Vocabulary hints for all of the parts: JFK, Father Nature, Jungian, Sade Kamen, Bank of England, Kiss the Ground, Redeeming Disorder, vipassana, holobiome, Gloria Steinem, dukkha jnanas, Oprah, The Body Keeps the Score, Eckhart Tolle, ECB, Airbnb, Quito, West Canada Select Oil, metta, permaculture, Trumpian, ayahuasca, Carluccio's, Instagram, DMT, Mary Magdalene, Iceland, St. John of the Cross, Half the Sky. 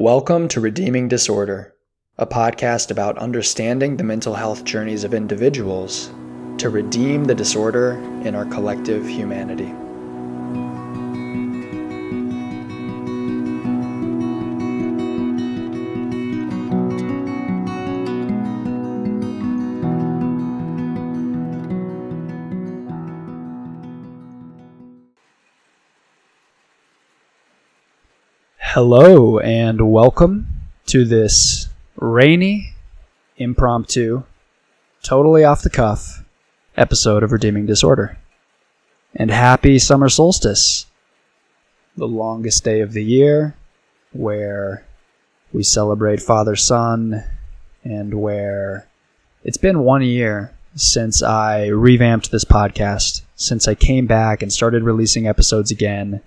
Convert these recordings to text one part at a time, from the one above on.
Welcome to Redeeming Disorder, a podcast about understanding the mental health journeys of individuals to redeem the disorder in our collective humanity. Hello and welcome to this rainy, impromptu, totally off-the-cuff episode of Redeeming Disorder. And happy summer solstice, the longest day of the year where we celebrate Father, Son, and where it's been 1 year since I revamped this podcast, since I came back and started releasing episodes again.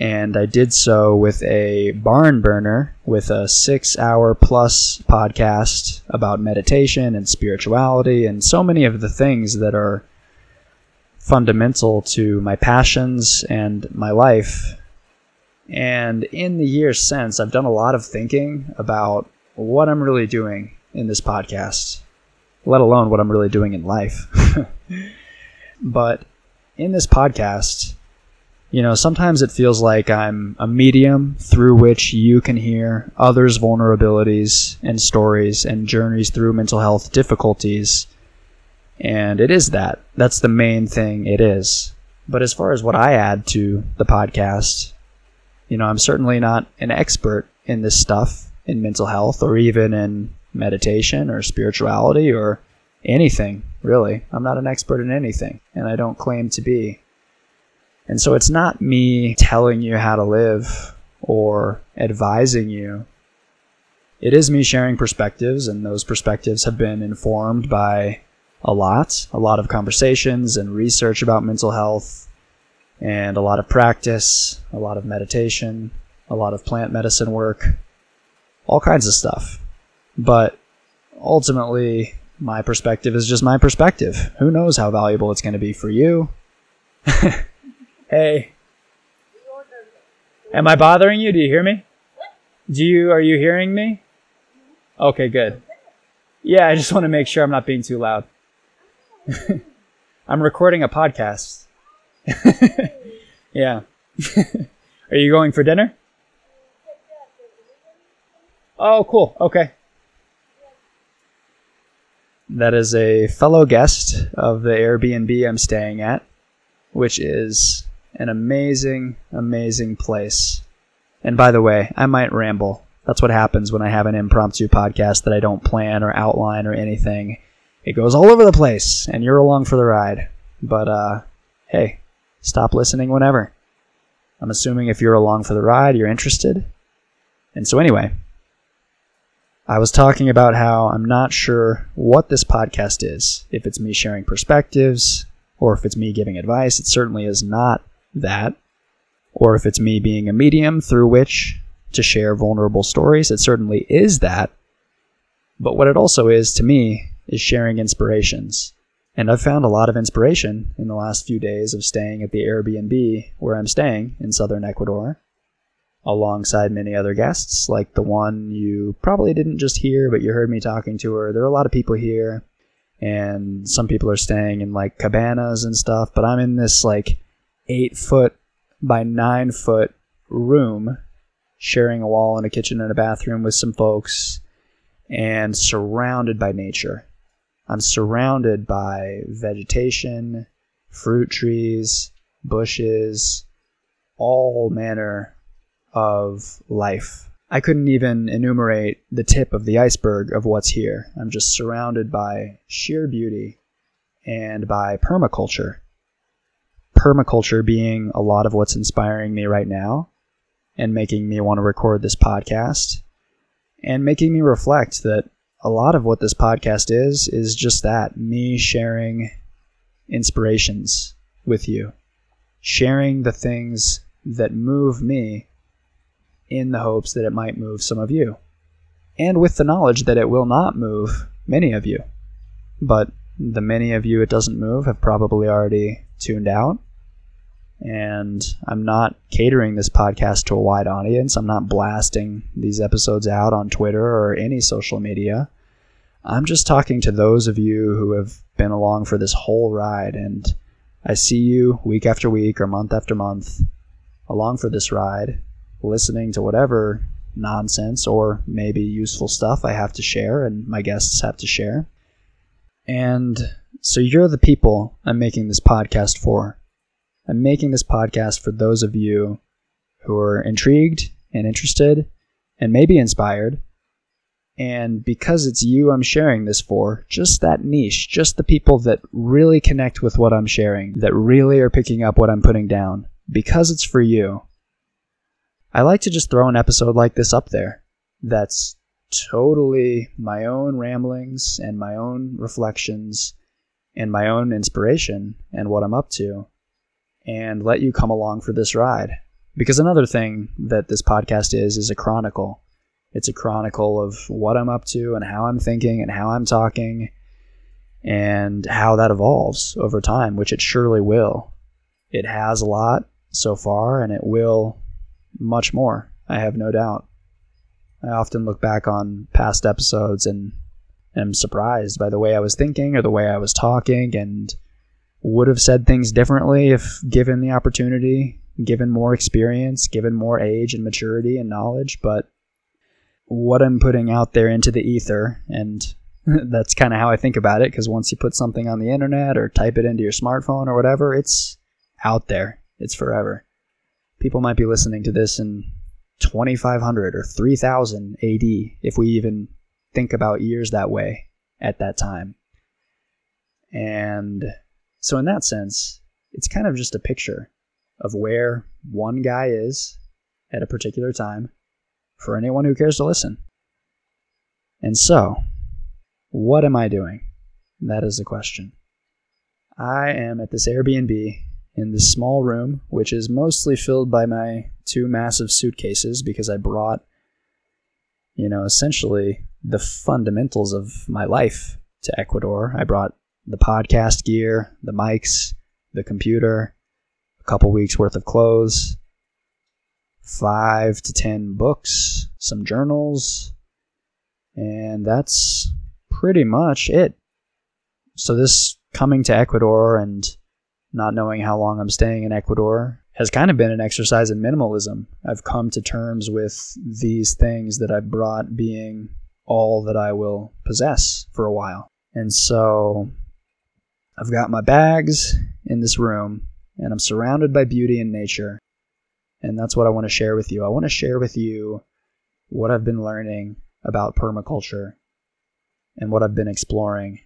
And I did so with a barn burner, with a 6 hour plus podcast about meditation and spirituality and so many of the things that are fundamental to my passions and my life. And in the years since, I've done a lot of thinking about what I'm really doing in this podcast, let alone what I'm really doing in life. But in this podcast, you know, sometimes it feels like I'm a medium through which you can hear others' vulnerabilities and stories and journeys through mental health difficulties. And it is that. That's the main thing it is. But as far as what I add to the podcast, you know, I'm certainly not an expert in this stuff, in mental health or even in meditation or spirituality or anything, really. I'm not an expert in anything, and I don't claim to be. And so it's not me telling you how to live or advising you. It is me sharing perspectives, and those perspectives have been informed by a lot of conversations and research about mental health, and a lot of practice, a lot of meditation, a lot of plant medicine work, all kinds of stuff. But ultimately, my perspective is just my perspective. Who knows how valuable it's going to be for you? Hey, am I bothering you? Do you hear me? Are you hearing me? Okay, good. Yeah, I just want to make sure I'm not being too loud. I'm recording a podcast. Yeah. Are you going for dinner? Oh, cool. Okay. That is a fellow guest of the Airbnb I'm staying at, which is an amazing, amazing place. And by the way, I might ramble. That's what happens when I have an impromptu podcast that I don't plan or outline or anything. It goes all over the place, and you're along for the ride. But hey, stop listening whenever. I'm assuming if you're along for the ride, you're interested. And so anyway, I was talking about how I'm not sure what this podcast is. If it's me sharing perspectives, or if it's me giving advice, it certainly is not that. Or if it's me being a medium through which to share vulnerable stories, it certainly is that. But what it also is to me is sharing inspirations. And I've found a lot of inspiration in the last few days of staying at the Airbnb where I'm staying in southern Ecuador, alongside many other guests, like the one you probably didn't just hear, but you heard me talking to her. There are a lot of people here. And some people are staying in like cabanas and stuff, but I'm in this like 8-foot by 9-foot room, sharing a wall and a kitchen and a bathroom with some folks, and surrounded by nature. I'm surrounded by vegetation, fruit trees, bushes, all manner of life. I couldn't even enumerate the tip of the iceberg of what's here. I'm just surrounded by sheer beauty and by permaculture. Permaculture being a lot of what's inspiring me right now and making me want to record this podcast and making me reflect that a lot of what this podcast is just that, me sharing inspirations with you, sharing the things that move me in the hopes that it might move some of you, and with the knowledge that it will not move many of you. But the many of you it doesn't move have probably already tuned out, And I'm not catering this podcast to a wide audience. I'm not blasting these episodes out on Twitter or any social media. I'm just talking to those of you who have been along for this whole ride, and I see you week after week or month after month along for this ride, listening to whatever nonsense or maybe useful stuff I have to share and my guests have to share. And so you're the people I'm making this podcast for. I'm making this podcast for those of you who are intrigued and interested and maybe inspired. And because it's you I'm sharing this for, just that niche, just the people that really connect with what I'm sharing, that really are picking up what I'm putting down, because it's for you, I like to just throw an episode like this up there that's totally my own ramblings and my own reflections and my own inspiration and what I'm up to, and let you come along for this ride. Because another thing that this podcast is a chronicle. It's a chronicle of what I'm up to and how I'm thinking and how I'm talking and how that evolves over time, which it surely will. It has a lot so far, and it will much more, I have no doubt. I often look back on past episodes and am surprised by the way I was thinking or the way I was talking, and would have said things differently if given the opportunity, given more experience, given more age and maturity and knowledge. But what I'm putting out there into the ether, and that's kind of how I think about it, because once you put something on the internet or type it into your smartphone or whatever, it's out there. It's forever. People might be listening to this in 2500 or 3000 AD, if we even think about years that way at that time. And so in that sense, it's kind of just a picture of where one guy is at a particular time for anyone who cares to listen. And so, what am I doing? That is the question. I am at this Airbnb in this small room, which is mostly filled by my two massive suitcases, because I brought, essentially the fundamentals of my life to Ecuador. I brought the podcast gear, the mics, the computer, a couple weeks worth of clothes, 5 to 10 books, some journals, and that's pretty much it. So this coming to Ecuador and not knowing how long I'm staying in Ecuador has kind of been an exercise in minimalism. I've come to terms with these things that I've brought being all that I will possess for a while. And so I've got my bags in this room, and I'm surrounded by beauty and nature. And that's what I want to share with you. I want to share with you what I've been learning about permaculture and what I've been exploring.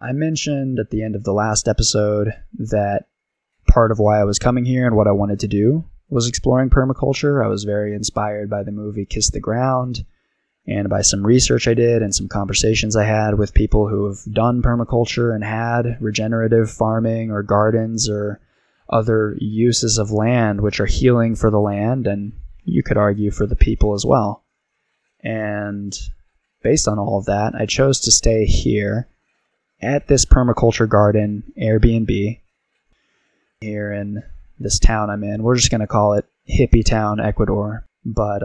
I mentioned at the end of the last episode that part of why I was coming here and what I wanted to do was exploring permaculture. I was very inspired by the movie Kiss the Ground, and by some research I did and some conversations I had with people who have done permaculture and had regenerative farming or gardens or other uses of land, which are healing for the land and you could argue for the people as well. And based on all of that, I chose to stay here at this permaculture garden Airbnb here in this town I'm in. We're just going to call it Hippie Town, Ecuador. But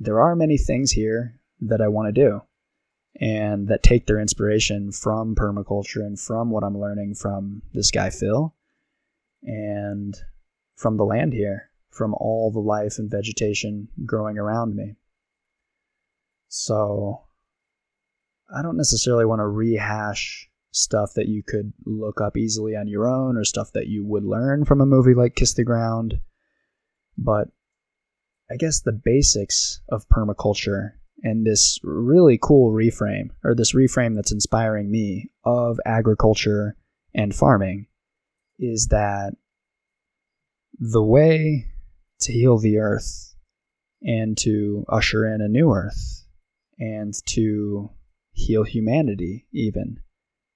there are many things here that I want to do and that take their inspiration from permaculture and from what I'm learning from this guy, Phil, and from the land here, from all the life and vegetation growing around me. So I don't necessarily want to rehash stuff that you could look up easily on your own or stuff that you would learn from a movie like Kiss the Ground, but I guess the basics of permaculture and this really cool reframe, or this reframe that's inspiring me, of agriculture and farming, is that the way to heal the earth and to usher in a new earth and to heal humanity even,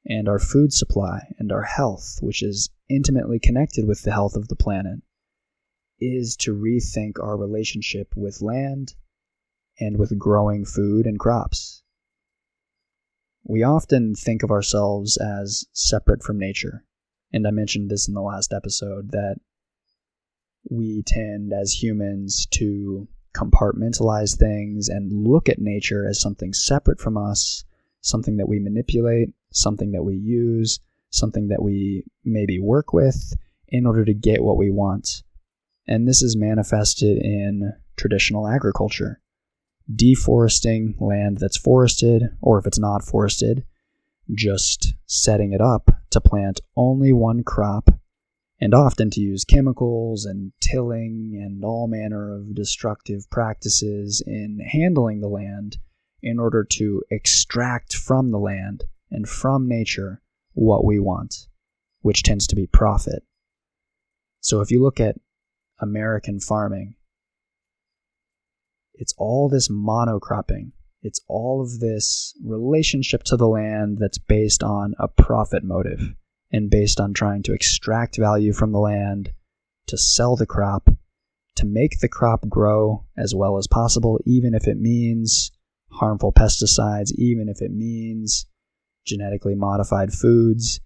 and our food supply and our health, which is intimately connected with the health of the planet, is to rethink our relationship with land and with growing food and crops. We often think of ourselves as separate from nature, And I mentioned this in the last episode, that we tend as humans to compartmentalize things and look at nature as something separate from us, something that we manipulate, something that we use, something that we maybe work with in order to get what we want. And this is manifested in traditional agriculture, deforesting land that's forested, or if it's not forested, just setting it up to plant only one crop, and often to use chemicals and tilling and all manner of destructive practices in handling the land in order to extract from the land and from nature what we want, which tends to be profit. So if you look at American farming, it's all this monocropping. It's all of this relationship to the land that's based on a profit motive and based on trying to extract value from the land, to sell the crop, to make the crop grow as well as possible, even if it means harmful pesticides, even if it means genetically modified foods,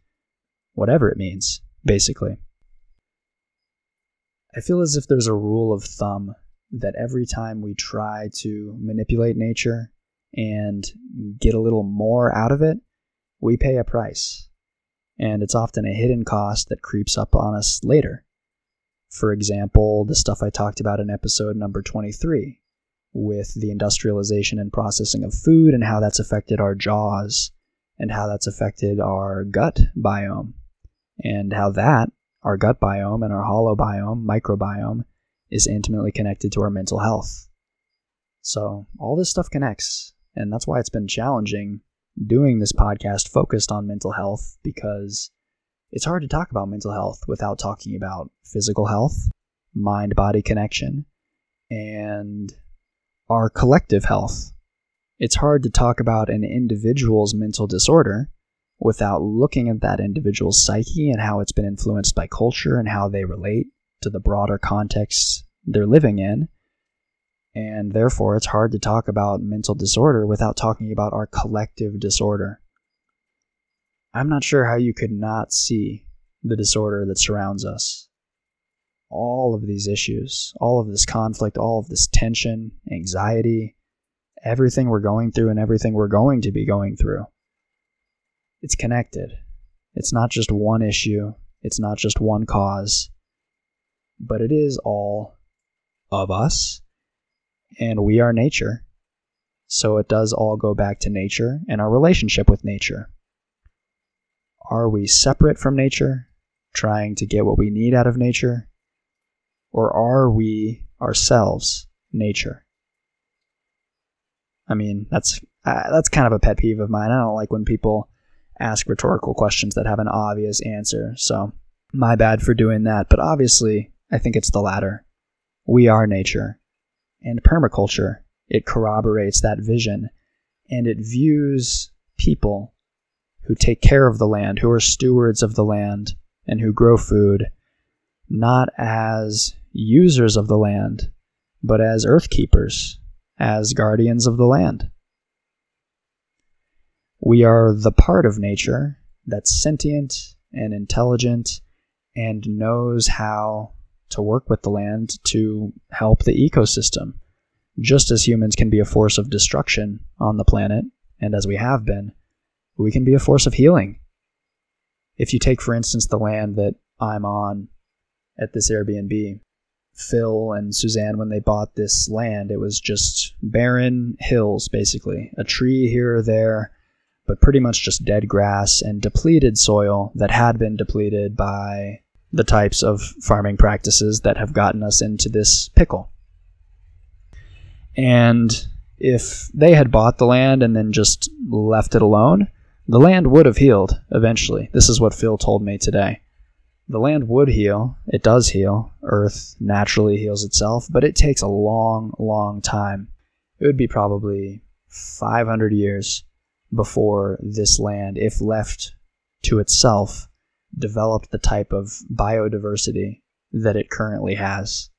whatever it means, basically. I feel as if there's a rule of thumb that every time we try to manipulate nature and get a little more out of it, we pay a price. And it's often a hidden cost that creeps up on us later. For example, the stuff I talked about in episode number 23, with the industrialization and processing of food and how that's affected our jaws and how that's affected our gut biome, and how that, our gut biome and our holobiome, microbiome, is intimately connected to our mental health. So all this stuff connects, and that's why it's been challenging doing this podcast focused on mental health, because it's hard to talk about mental health without talking about physical health, mind-body connection, and our collective health. It's hard to talk about an individual's mental disorder without looking at that individual's psyche and how it's been influenced by culture and how they relate to the broader context they're living in. And therefore, it's hard to talk about mental disorder without talking about our collective disorder. I'm not sure how you could not see the disorder that surrounds us. All of these issues, all of this conflict, all of this tension, anxiety, everything we're going through and everything we're going to be going through. It's connected. It's not just one issue. It's not just one cause. But it is all of us. And we are nature, so it does all go back to nature and our relationship with nature. Are we separate from nature, trying to get what we need out of nature? Or are we ourselves nature? I mean, that's kind of a pet peeve of mine. I don't like when people ask rhetorical questions that have an obvious answer, so my bad for doing that. But obviously, I think it's the latter. We are nature. And permaculture, it corroborates that vision, and it views people who take care of the land, who are stewards of the land, and who grow food, not as users of the land, but as earth keepers, as guardians of the land. We are the part of nature that's sentient and intelligent and knows how to work with the land to help the ecosystem, just as humans can be a force of destruction on the planet, and as we have been, we can be a force of healing. If you take, for instance, the land that I'm on at this Airbnb, Phil and Suzanne, when they bought this land, it was just barren hills, basically, a tree here or there, but pretty much just dead grass and depleted soil that had been depleted by the types of farming practices that have gotten us into this pickle. And if they had bought the land and then just left it alone, the land would have healed eventually. This is what Phil told me today. The land would heal. It does heal. Earth naturally heals itself, but it takes a long, long time. It would be probably 500 years before this land, if left to itself, developed the type of biodiversity that it currently has.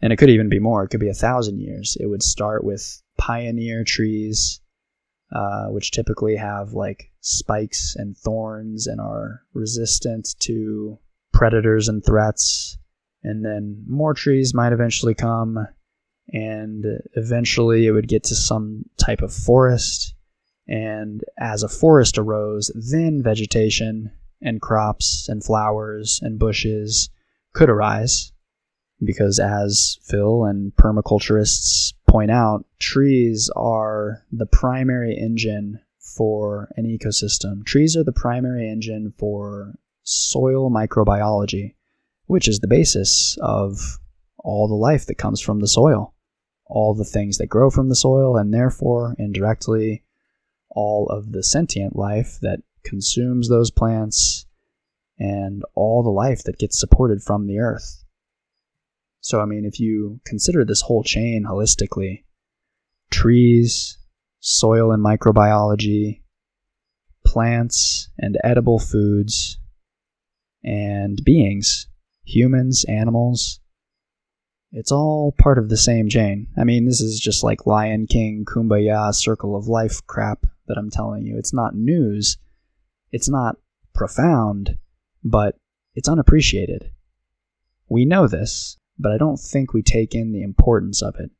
And it could even be more. It could be 1,000 years. It would start with pioneer trees which typically have like spikes and thorns and are resistant to predators and threats. And then more trees might eventually come, and eventually it would get to some type of forest. And as a forest arose, then vegetation and crops and flowers and bushes could arise, because as Phil and permaculturists point out, trees are the primary engine for an ecosystem. Trees are the primary engine for soil microbiology, which is the basis of all the life that comes from the soil, all the things that grow from the soil, and therefore indirectly all of the sentient life that consumes those plants and all the life that gets supported from the earth. So, I mean, if you consider this whole chain holistically, trees, soil and microbiology, plants and edible foods, and beings, humans, animals, it's all part of the same chain. I mean, this is just like Lion King, Kumbaya, Circle of Life crap that I'm telling you. It's not news. It's not profound, but it's unappreciated. We know this, but I don't think we take in the importance of it.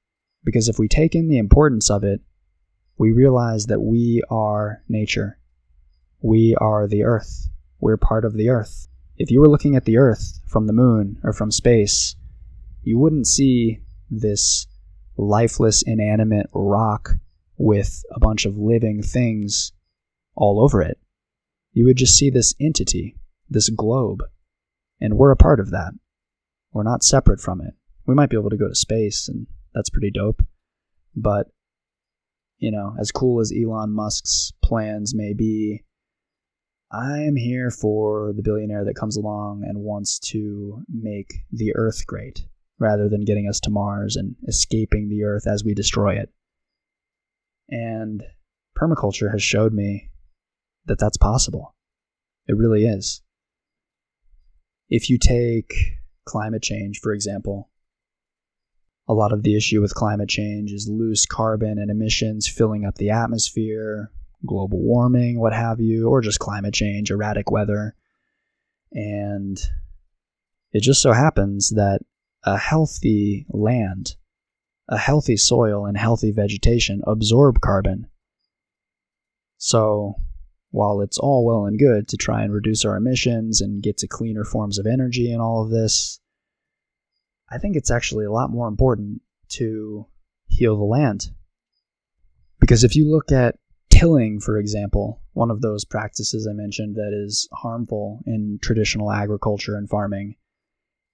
Because if we take in the importance of it, we realize that we are nature. We are the earth. We're part of the earth. If you were looking at the earth from the moon or from space, you wouldn't see this lifeless, inanimate rock with a bunch of living things all over it. You would just see this entity, this globe, and we're a part of that. We're not separate from it. We might be able to go to space, and that's pretty dope. But, you know, as cool as Elon Musk's plans may be, I'm here for the billionaire that comes along and wants to make the Earth great, rather than getting us to Mars and escaping the Earth as we destroy it. And permaculture has showed me that that's possible. It really is. If you take climate change, for example, a lot of the issue with climate change is loose carbon and emissions filling up the atmosphere, global warming, what have you, or just climate change, erratic weather. And it just so happens that a healthy land, a healthy soil, and healthy vegetation absorb carbon. So, while it's all well and good to try and reduce our emissions and get to cleaner forms of energy and all of this, I think it's actually a lot more important to heal the land. Because if you look at tilling, for example, one of those practices I mentioned that is harmful in traditional agriculture and farming,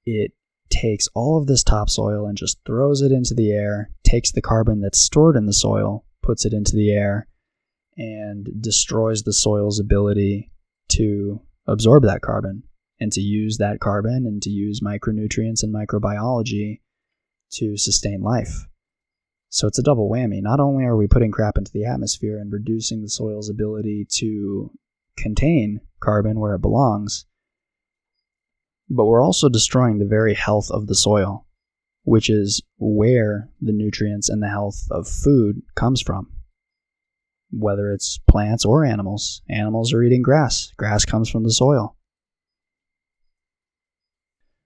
it takes all of this topsoil and just throws it into the air, takes the carbon that's stored in the soil, puts it into the air, and destroys the soil's ability to absorb that carbon and to use that carbon and to use micronutrients and microbiology to sustain life. So it's a double whammy. Not only are we putting crap into the atmosphere and reducing the soil's ability to contain carbon where it belongs, but we're also destroying the very health of the soil, which is where the nutrients and the health of food comes from. Whether it's plants or animals. Animals are eating grass. Grass comes from the soil.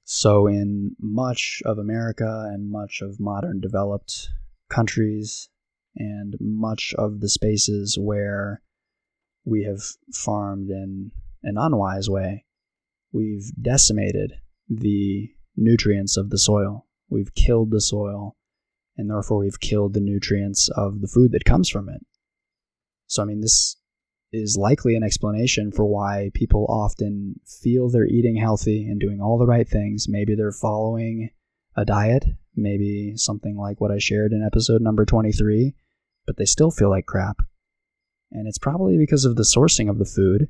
So in much of America and much of modern developed countries and much of the spaces where we have farmed in an unwise way, we've decimated the nutrients of the soil. We've killed the soil, and therefore we've killed the nutrients of the food that comes from it. So, I mean, this is likely an explanation for why people often feel they're eating healthy and doing all the right things. Maybe they're following a diet, maybe something like what I shared in episode number 23, but they still feel like crap. And it's probably because of the sourcing of the food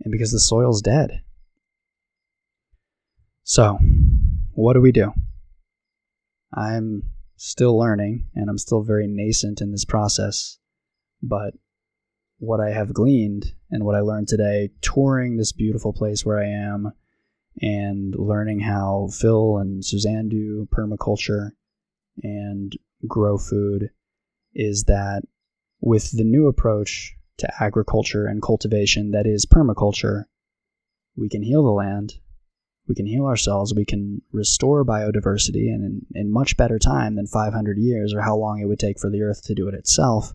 and because the soil's dead. So, what do? I'm still learning, and I'm still very nascent in this process, but what I have gleaned and what I learned today touring this beautiful place where I am and learning how Phil and Suzanne do permaculture and grow food is that with the new approach to agriculture and cultivation that is permaculture, we can heal the land, we can heal ourselves, we can restore biodiversity and in much better time than 500 years or how long it would take for the earth to do it itself.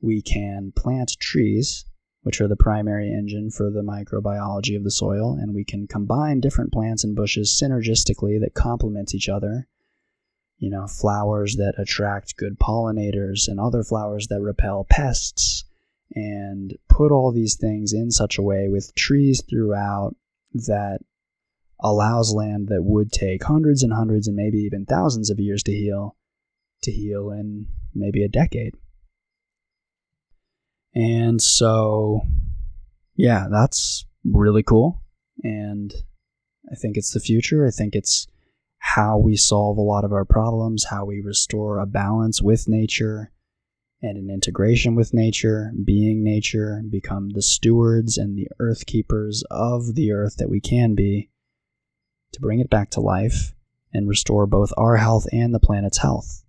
We can plant trees, which are the primary engine for the microbiology of the soil, and we can combine different plants and bushes synergistically that complement each other. You know, flowers that attract good pollinators and other flowers that repel pests, and put all these things in such a way with trees throughout that allows land that would take hundreds and maybe even thousands of years to heal in maybe a decade. And so, yeah, that's really cool. And I think it's the future. I think it's how we solve a lot of our problems, how we restore a balance with nature and an integration with nature, being nature, become the stewards and the earth keepers of the earth that we can be to bring it back to life and restore both our health and the planet's health.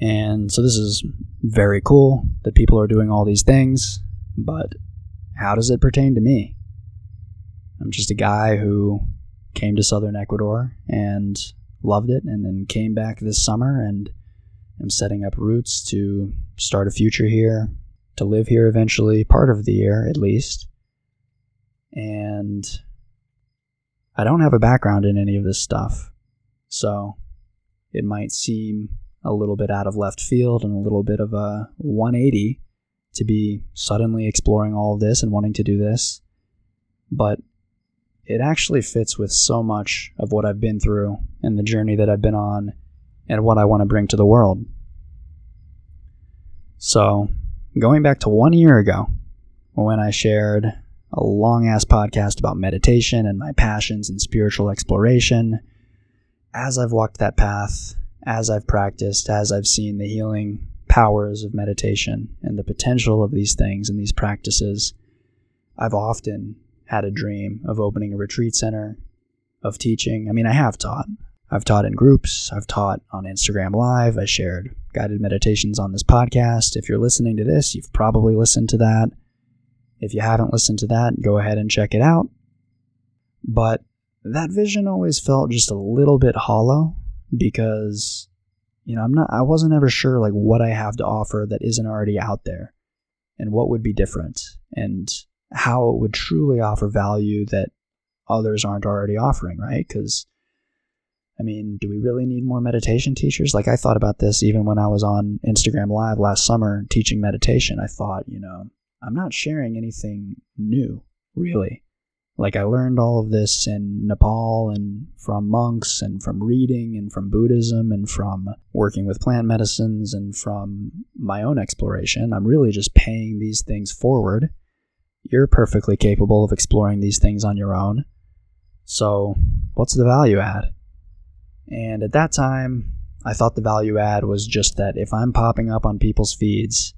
And so this is very cool that people are doing all these things, but how does it pertain to me? I'm just a guy who came to southern Ecuador and loved it, and then came back this summer and am setting up roots to start a future here, to live here eventually, part of the year at least. And I don't have a background in any of this stuff, so it might seem a little bit out of left field and a little bit of a 180 to be suddenly exploring all of this and wanting to do this, but it actually fits with so much of what I've been through and the journey that I've been on and what I want to bring to the world. So, going back to 1 year ago, when I shared a long-ass podcast about meditation and my passions and spiritual exploration, as I've walked that path, as I've practiced, as I've seen the healing powers of meditation and the potential of these things and these practices, I've often had a dream of opening a retreat center, of teaching. I mean, I have taught. I've taught in groups. I've taught on Instagram Live. I shared guided meditations on this podcast. If you're listening to this, you've probably listened to that. If you haven't listened to that, go ahead and check it out. But that vision always felt just a little bit hollow, because, you know, I wasn't ever sure like what I have to offer that isn't already out there, and what would be different, and how it would truly offer value that others aren't already offering, right? Because, I mean, do we really need more meditation teachers? Like, I thought about this even when I was on Instagram Live last summer teaching meditation. I thought, you know, I'm not sharing anything new, really. Like, I learned all of this in Nepal and from monks and from reading and from Buddhism and from working with plant medicines and from my own exploration. I'm really just paying these things forward. You're perfectly capable of exploring these things on your own. So what's the value add? And at that time, I thought the value add was just that if I'm popping up on people's feeds,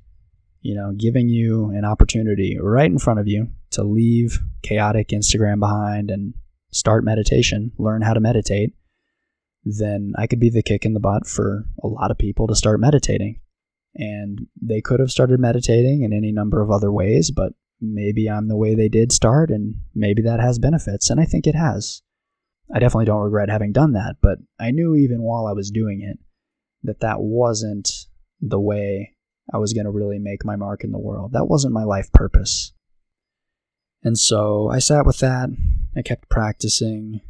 you know, giving you an opportunity right in front of you to leave chaotic Instagram behind and start meditation, learn how to meditate, then I could be the kick in the butt for a lot of people to start meditating. And they could have started meditating in any number of other ways, but maybe I'm the way they did start, and maybe that has benefits, and I think it has. I definitely don't regret having done that, but I knew even while I was doing it that that wasn't the way I was going to really make my mark in the world. That wasn't my life purpose. And so I sat with that. I kept practicing.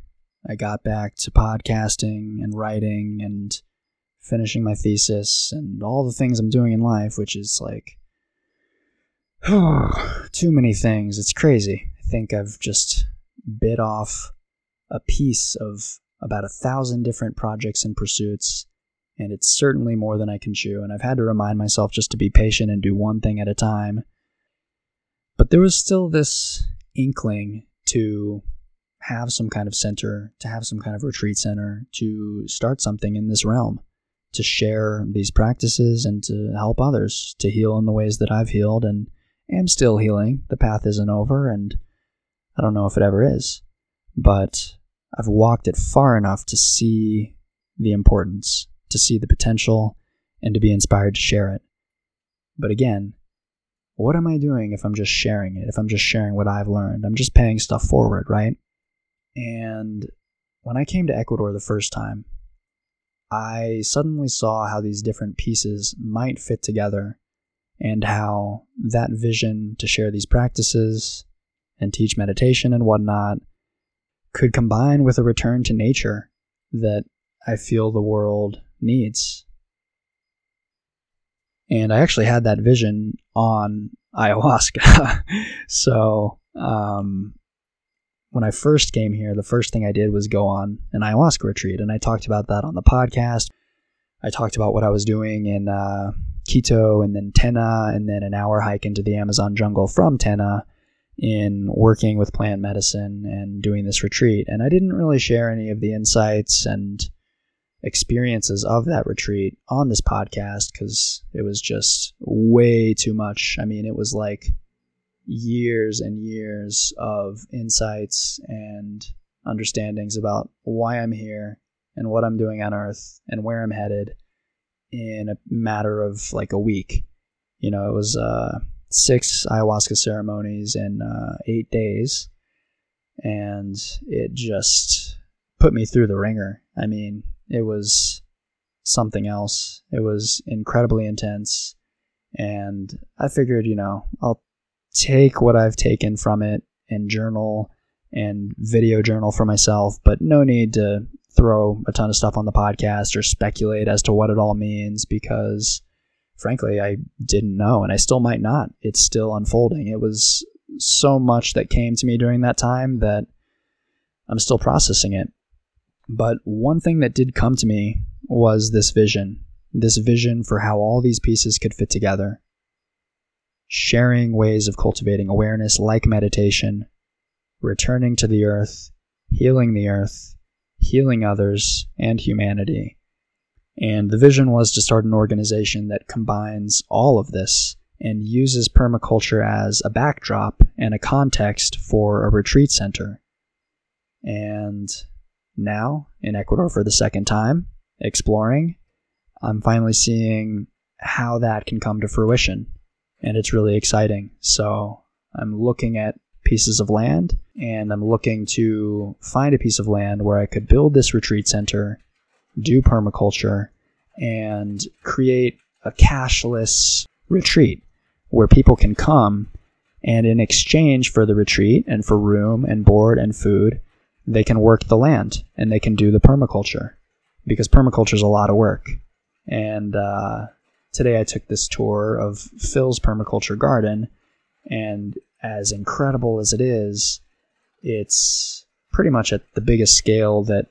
I got back to podcasting and writing and finishing my thesis and all the things I'm doing in life, which is like too many things. It's crazy. I think I've just bit off a piece of about 1,000 different projects and pursuits, and it's certainly more than I can chew, and I've had to remind myself just to be patient and do one thing at a time. But there was still this inkling to have some kind of center, to have some kind of retreat center, to start something in this realm, to share these practices and to help others, to heal in the ways that I've healed and am still healing. The path isn't over, and I don't know if it ever is, but I've walked it far enough to see the importance, to see the potential, and to be inspired to share it. But again, what am I doing if I'm just sharing it? If I'm just sharing what I've learned, I'm just paying stuff forward, right? And when I came to Ecuador the first time, I suddenly saw how these different pieces might fit together and how that vision to share these practices and teach meditation and whatnot could combine with a return to nature that I feel the world needs. And I actually had that vision on ayahuasca. So when I first came here, the first thing I did was go on an ayahuasca retreat. And I talked about that on the podcast. I talked about what I was doing in Quito and then Tena, and then an hour hike into the Amazon jungle from Tena in working with plant medicine and doing this retreat. And I didn't really share any of the insights and experiences of that retreat on this podcast because it was just way too much. I mean, it was like years and years of insights and understandings about why I'm here and what I'm doing on earth and where I'm headed in a matter of like a week. You know, it was 6 ayahuasca ceremonies in 8 days, and it just put me through the ringer. I mean, it was something else. It was incredibly intense, and I figured, you know, I'll take what I've taken from it and journal and video journal for myself, but no need to throw a ton of stuff on the podcast or speculate as to what it all means, because frankly, I didn't know, and I still might not. It's still unfolding. It was so much that came to me during that time that I'm still processing it. But one thing that did come to me was this vision for how all these pieces could fit together. Sharing ways of cultivating awareness like meditation, returning to the earth, healing others, and humanity. And the vision was to start an organization that combines all of this and uses permaculture as a backdrop and a context for a retreat center. And now, in Ecuador for the second time, exploring, I'm finally seeing how that can come to fruition. And it's really exciting. So I'm looking at pieces of land, and I'm looking to find a piece of land where I could build this retreat center, do permaculture, and create a cashless retreat where people can come, and in exchange for the retreat and for room and board and food, they can work the land and they can do the permaculture, because permaculture is a lot of work. And today I took this tour of Phil's permaculture garden, and as incredible as it is, it's pretty much at the biggest scale that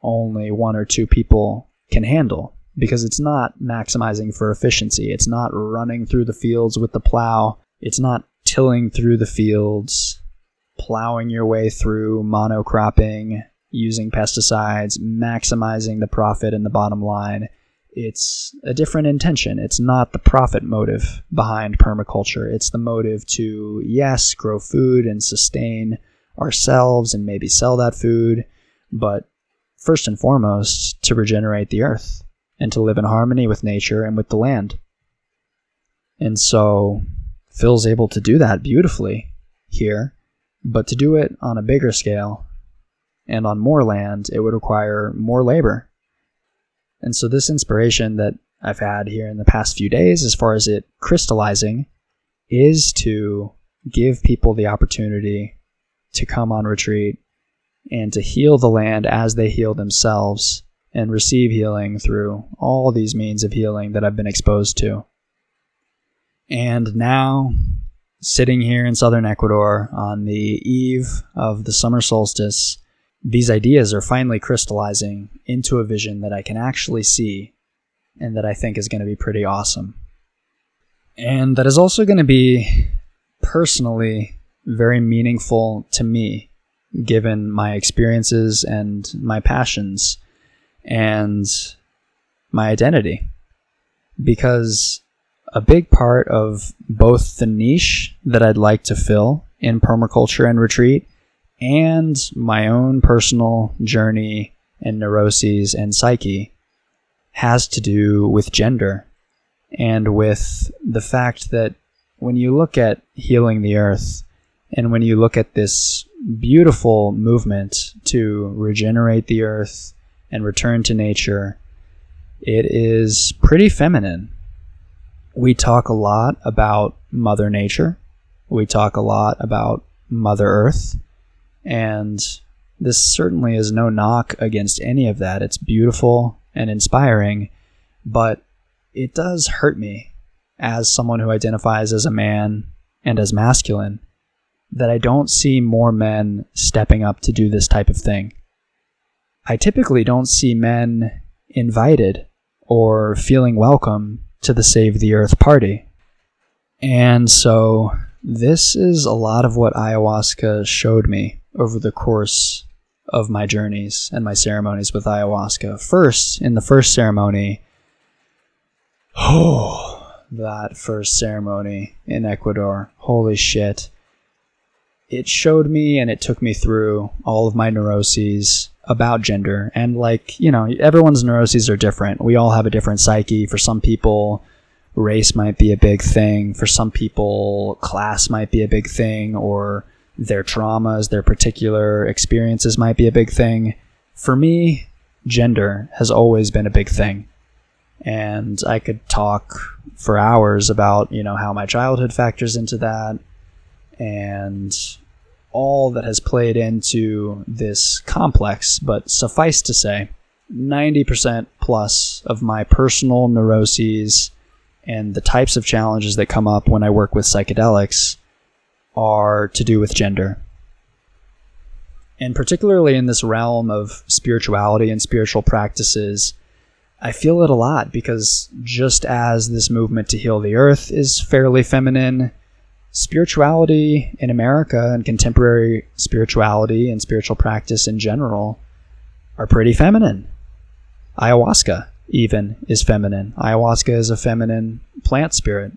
only 1 or 2 people can handle, because it's not maximizing for efficiency. It's not running through the fields with the plow. It's not tilling through the fields, plowing your way through, monocropping, using pesticides, maximizing the profit and the bottom line. It's a different intention. It's not the profit motive behind permaculture. It's the motive to, yes, grow food and sustain ourselves and maybe sell that food, but first and foremost, to regenerate the earth and to live in harmony with nature and with the land. And so Phil's able to do that beautifully here, but to do it on a bigger scale and on more land, it would require more labor. And so this inspiration that I've had here in the past few days, as far as it crystallizing, is to give people the opportunity to come on retreat and to heal the land as they heal themselves and receive healing through all these means of healing that I've been exposed to. And now, sitting here in southern Ecuador on the eve of the summer solstice, these ideas are finally crystallizing into a vision that I can actually see and that I think is going to be pretty awesome. And that is also going to be personally very meaningful to me, given my experiences and my passions and my identity. Because a big part of both the niche that I'd like to fill in permaculture and retreat and my own personal journey and neuroses and psyche has to do with gender and with the fact that when you look at Healing the Earth, and when you look at this beautiful movement to regenerate the earth and return to nature, it is pretty feminine. We talk a lot about Mother Nature. We talk a lot about Mother Earth. And this certainly is no knock against any of that. It's beautiful and inspiring, but it does hurt me as someone who identifies as a man and as masculine that I don't see more men stepping up to do this type of thing. I typically don't see men invited or feeling welcome to the Save the Earth party. And so this is a lot of what ayahuasca showed me over the course of my journeys and my ceremonies with ayahuasca. First, in the first ceremony, that first ceremony in Ecuador, holy shit. It showed me and it took me through all of my neuroses about gender. And like, you know, everyone's neuroses are different. We all have a different psyche. For some people, race might be a big thing. For some people, class might be a big thing, or their traumas, their particular experiences might be a big thing. For me, gender has always been a big thing. And I could talk for hours about, you know, how my childhood factors into that, and all that has played into this complex, but suffice to say, 90% plus of my personal neuroses and the types of challenges that come up when I work with psychedelics are to do with gender. And particularly in this realm of spirituality and spiritual practices, I feel it a lot, because just as this movement to heal the earth is fairly feminine, spirituality in America and contemporary spirituality and spiritual practice in general are pretty feminine. Ayahuasca even is feminine. Ayahuasca is a feminine plant spirit.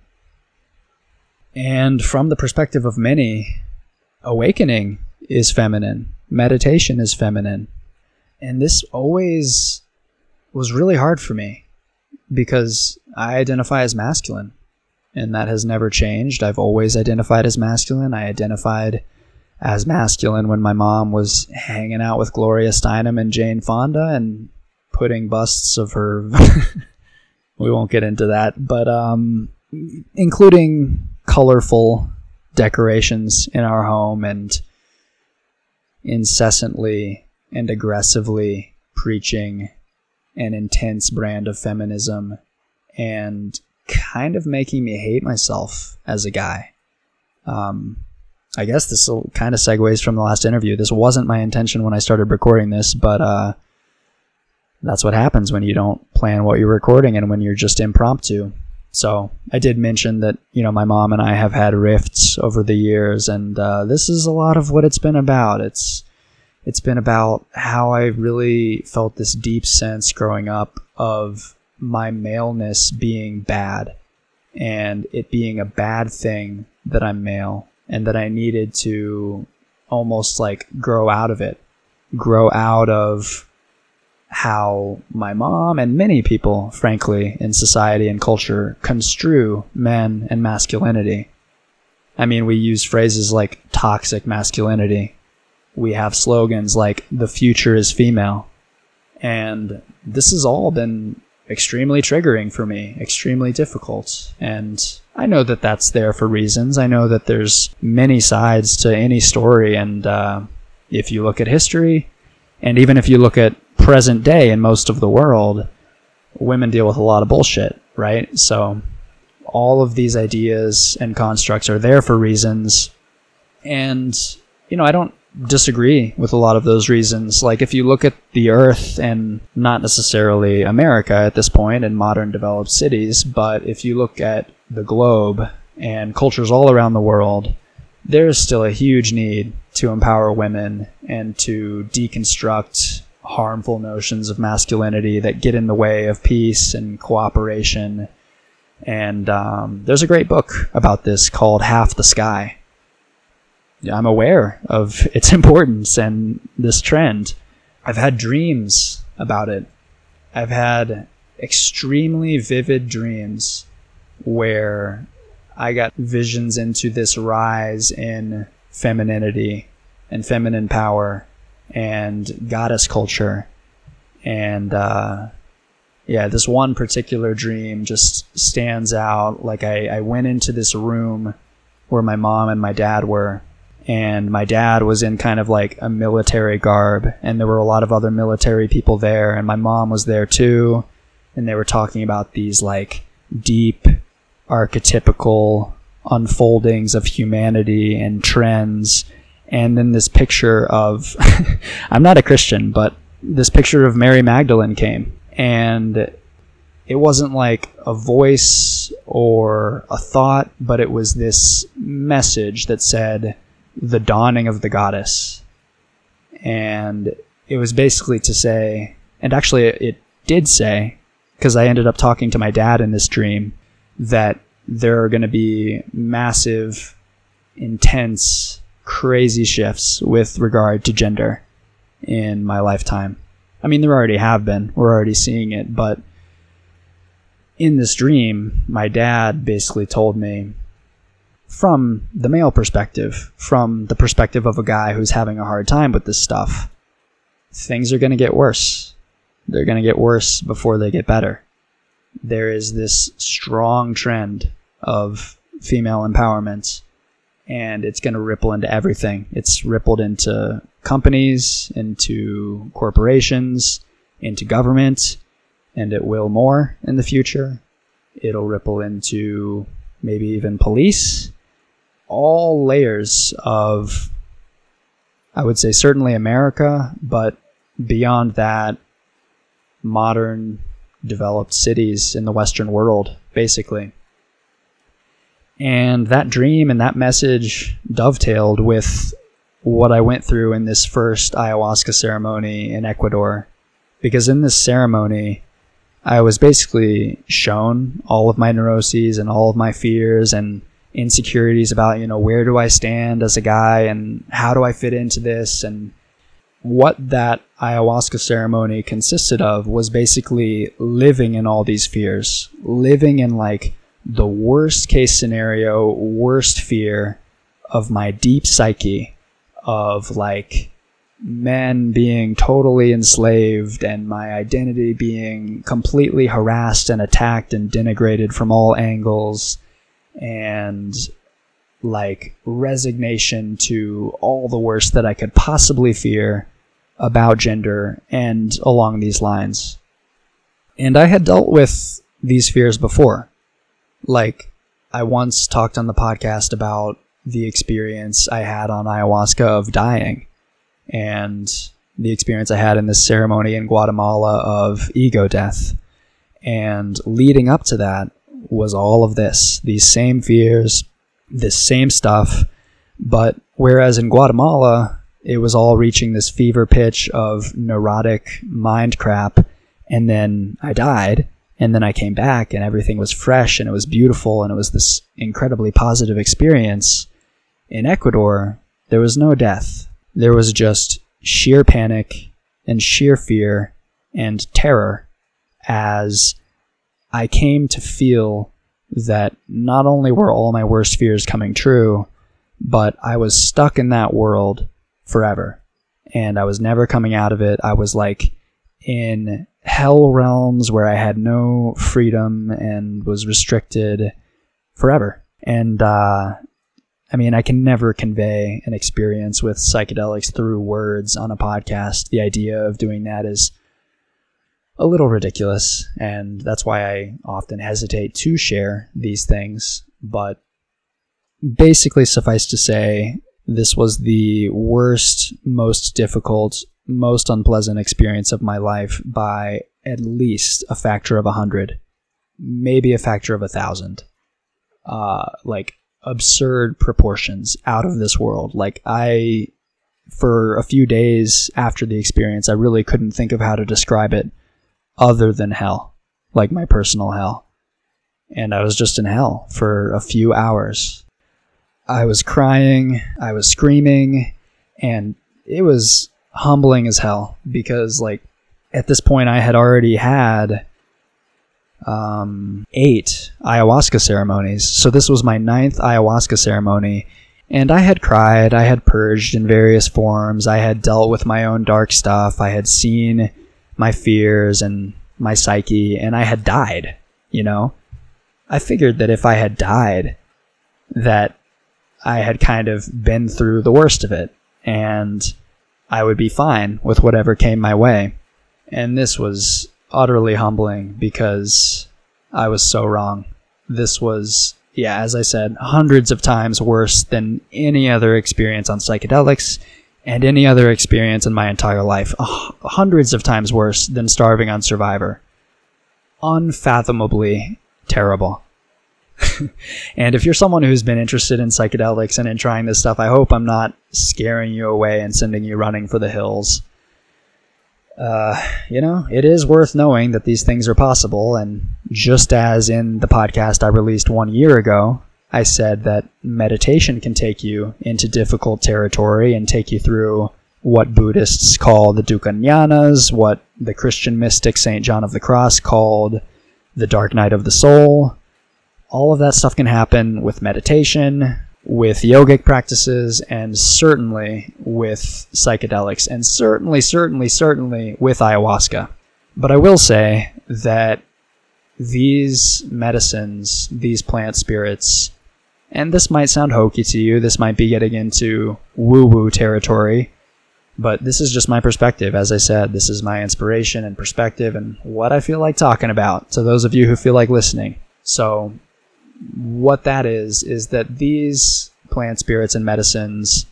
And from the perspective of many, awakening is feminine. Meditation is feminine. And this always was really hard for me, because I identify as masculine. And that has never changed. I've always identified as masculine. I identified as masculine when my mom was hanging out with Gloria Steinem and Jane Fonda and putting busts of her. We won't get into that, but including colorful decorations in our home and incessantly and aggressively preaching an intense brand of feminism and kind of making me hate myself as a guy. I guess this kind of segues from the last interview. This wasn't my intention when I started recording this, but that's what happens when you don't plan what you're recording and when you're just impromptu. So I did mention that, you know, my mom and I have had rifts over the years, and this is a lot of what it's been about. It's been about how I really felt this deep sense growing up of my maleness being bad, and it being a bad thing that I'm male, and that I needed to almost like grow out of it, grow out of how my mom and many people, frankly, in society and culture construe men and masculinity. I mean, we use phrases like toxic masculinity. We have slogans like the future is female. And this has all been extremely triggering for me, extremely difficult. And I know that that's there for reasons. I know that there's many sides to any story. And if you look at history, and even if you look at present day in most of the world, women deal with a lot of bullshit, right? So all of these ideas and constructs are there for reasons. And, you know, I don't disagree with a lot of those reasons. Like, if you look at the earth, and not necessarily America at this point in modern developed cities, but if you look at the globe and cultures all around the world, there is still a huge need to empower women and to deconstruct harmful notions of masculinity that get in the way of peace and cooperation. And there's a great book about this called Half the Sky. I'm aware of its importance and this trend. I've had dreams about it. I've had extremely vivid dreams where I got visions into this rise in femininity and feminine power and goddess culture. And this one particular dream just stands out. Like I went into this room where my mom and my dad were, and my dad was in kind of like a military garb, and there were a lot of other military people there, and my mom was there too, and they were talking about these like deep archetypical unfoldings of humanity and trends. And then this picture of I'm not a Christian, but this picture of Mary Magdalene came, and it wasn't like a voice or a thought, but it was this message that said the dawning of the goddess. And it was basically to say, and actually it did say, because I ended up talking to my dad in this dream, that there are going to be massive, intense, crazy shifts with regard to gender in my lifetime. I mean, there already have been. We're already seeing it. But in this dream, my dad basically told me, from the male perspective, from the perspective of a guy who's having a hard time with this stuff, things are going to get worse. They're going to get worse before they get better. There is this strong trend of female empowerment, and it's going to ripple into everything. It's rippled into companies, into corporations, into government, and it will more in the future. It'll ripple into maybe even police. All layers of, I would say, certainly America, but beyond that, modern developed cities in the Western world, basically. And that dream and that message dovetailed with what I went through in this first ayahuasca ceremony in Ecuador, because in this ceremony, I was basically shown all of my neuroses and all of my fears and insecurities about, where do I stand as a guy and how do I fit into this? And what that ayahuasca ceremony consisted of was basically living in all these fears, living in like the worst case scenario, worst fear of my deep psyche of like men being totally enslaved and my identity being completely harassed and attacked and denigrated from all angles, and like resignation to all the worst that I could possibly fear about gender and along these lines. And I had dealt with these fears before. Like, I once talked on the podcast about the experience I had on ayahuasca of dying, and the experience I had in this ceremony in Guatemala of ego death. And leading up to that was all of this, these same fears, this same stuff. But whereas in Guatemala, it was all reaching this fever pitch of neurotic mind crap, and then I died, and then I came back, and everything was fresh, and it was beautiful, and it was this incredibly positive experience. In Ecuador, there was no death. There was just sheer panic and sheer fear and terror as I came to feel that not only were all my worst fears coming true, but I was stuck in that world forever, and I was never coming out of it. I was like in hell realms where I had no freedom and was restricted forever. And I can never convey an experience with psychedelics through words on a podcast. The idea of doing that is a little ridiculous, and that's why I often hesitate to share these things. But basically, suffice to say, this was the worst, most difficult, most unpleasant experience of my life by at least a factor of 100, maybe a factor of 1,000. Like absurd proportions, out of this world. Like for a few days after the experience, I really couldn't think of how to describe it other than hell, like my personal hell. And I was just in hell for a few hours. I was crying, I was screaming, and it was humbling as hell, because like at this point I had already had 8 ayahuasca ceremonies. So this was my 9th ayahuasca ceremony, and I had cried, I had purged in various forms, I had dealt with my own dark stuff, I had seen my fears and my psyche, and I had died, you know? I figured that if I had died, that I had kind of been through the worst of it, and I would be fine with whatever came my way. And this was utterly humbling because I was so wrong. This was, yeah, as I said, hundreds of times worse than any other experience on psychedelics and any other experience in my entire life. Hundreds of times worse than starving on Survivor. Unfathomably terrible. And if you're someone who's been interested in psychedelics and in trying this stuff, I hope I'm not scaring you away and sending you running for the hills. You know, it is worth knowing that these things are possible, and just as in the podcast I released 1 year ago, I said that meditation can take you into difficult territory and take you through what Buddhists call the dukkha jnanas, what the Christian mystic St. John of the Cross called the dark night of the soul. All of that stuff can happen with meditation, with yogic practices, and certainly with psychedelics, and certainly with ayahuasca. But I will say that these medicines, these plant spirits, and this might sound hokey to you, this might be getting into woo-woo territory, but this is just my perspective. As I said, this is my inspiration and perspective and what I feel like talking about to those of you who feel like listening. So what that is that these plant spirits and medicines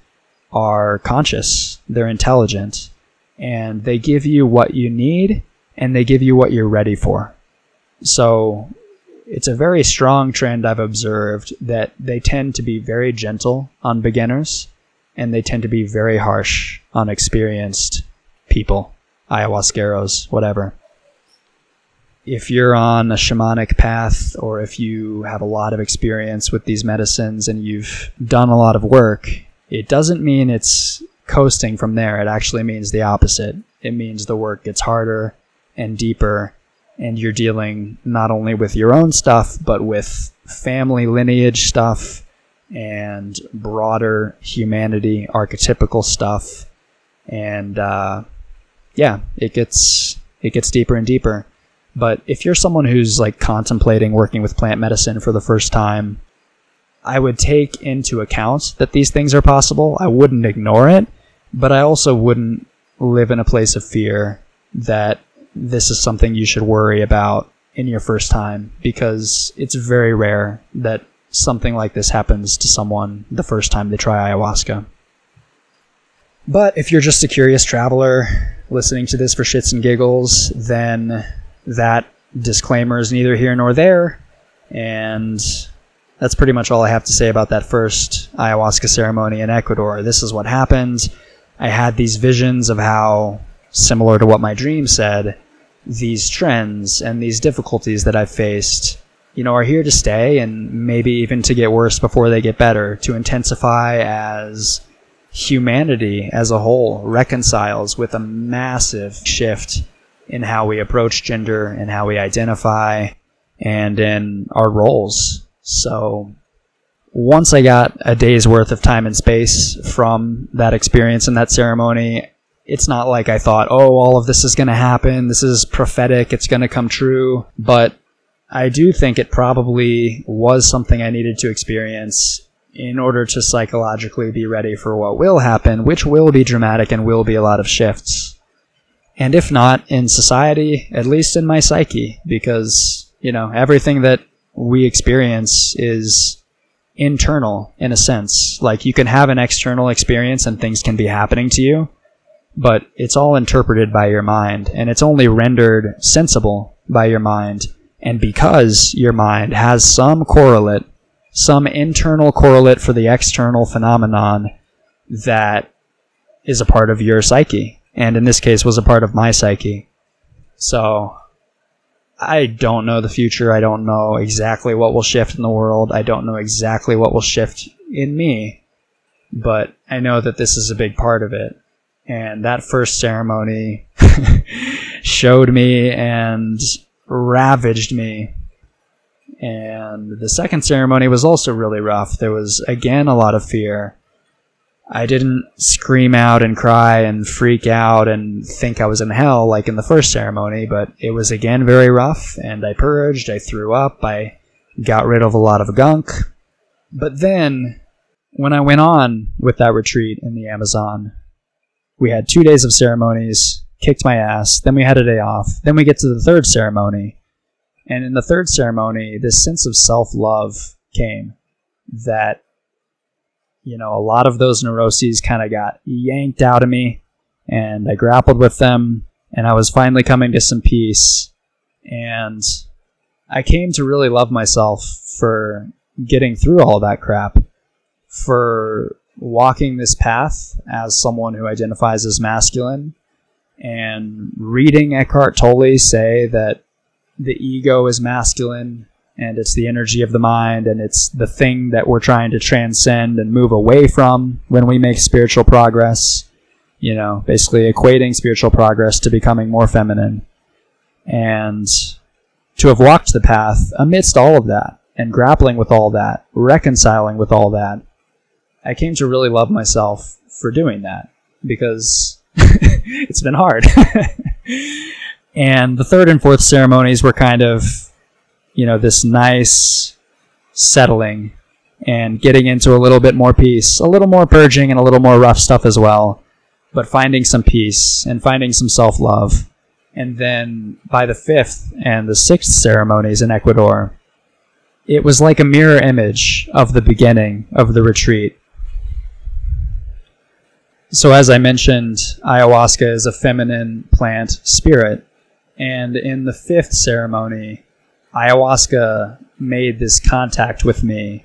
are conscious, they're intelligent, and they give you what you need, and they give you what you're ready for. So it's a very strong trend I've observed that they tend to be very gentle on beginners, and they tend to be very harsh on experienced people, ayahuasqueros, whatever. If you're on a shamanic path, or if you have a lot of experience with these medicines and you've done a lot of work, it doesn't mean it's coasting from there. It actually means the opposite. It means the work gets harder and deeper, and you're dealing not only with your own stuff, but with family lineage stuff and broader humanity, archetypical stuff. And yeah, it gets deeper and deeper. But if you're someone who's like contemplating working with plant medicine for the first time, I would take into account that these things are possible. I wouldn't ignore it, but I also wouldn't live in a place of fear that this is something you should worry about in your first time, because it's very rare that something like this happens to someone the first time they try ayahuasca. But if you're just a curious traveler listening to this for shits and giggles, then that disclaimer is neither here nor there, and that's pretty much all I have to say about that first ayahuasca ceremony in Ecuador. This is what happened. I had these visions of how, similar to what my dream said, these trends and these difficulties that I've faced, you know, are here to stay, and maybe even to get worse before they get better, to intensify as humanity as a whole reconciles with a massive shift in how we approach gender and how we identify and in our roles. So once I got a day's worth of time and space from that experience and that ceremony, it's not like I thought, oh, all of this is going to happen, this is prophetic, it's going to come true. But I do think it probably was something I needed to experience in order to psychologically be ready for what will happen, which will be dramatic and will be a lot of shifts. And if not in society, at least in my psyche, because, you know, everything that we experience is internal in a sense. Like, you can have an external experience and things can be happening to you, but it's all interpreted by your mind, and it's only rendered sensible by your mind. And because your mind has some correlate, some internal correlate for the external phenomenon that is a part of your psyche, and in this case was a part of my psyche. So I don't know the future. I don't know exactly what will shift in the world. I don't know exactly what will shift in me, but I know that this is a big part of it. And that first ceremony showed me and ravaged me. And the second ceremony was also really rough. There was, again, a lot of fear. I didn't scream out and cry and freak out and think I was in hell like in the first ceremony, but it was, again, very rough, and I purged, I threw up, I got rid of a lot of gunk. But then, when I went on with that retreat in the Amazon, we had 2 days of ceremonies, kicked my ass, then we had a day off, then we get to the third ceremony. And in the third ceremony, this sense of self-love came that, you know, a lot of those neuroses kind of got yanked out of me, and I grappled with them, and I was finally coming to some peace. And I came to really love myself for getting through all that crap, for walking this path as someone who identifies as masculine, and reading Eckhart Tolle say that the ego is masculine, and it's the energy of the mind, and it's the thing that we're trying to transcend and move away from when we make spiritual progress, you know, basically equating spiritual progress to becoming more feminine. And to have walked the path amidst all of that, and grappling with all that, reconciling with all that, I came to really love myself for doing that, because it's been hard. And the third and fourth ceremonies were kind of, you know, this nice settling and getting into a little bit more peace, a little more purging and a little more rough stuff as well, but finding some peace and finding some self-love. And then by the fifth and the sixth ceremonies in Ecuador, it was like a mirror image of the beginning of the retreat. So as I mentioned, ayahuasca is a feminine plant spirit. And in the fifth ceremony, ayahuasca made this contact with me,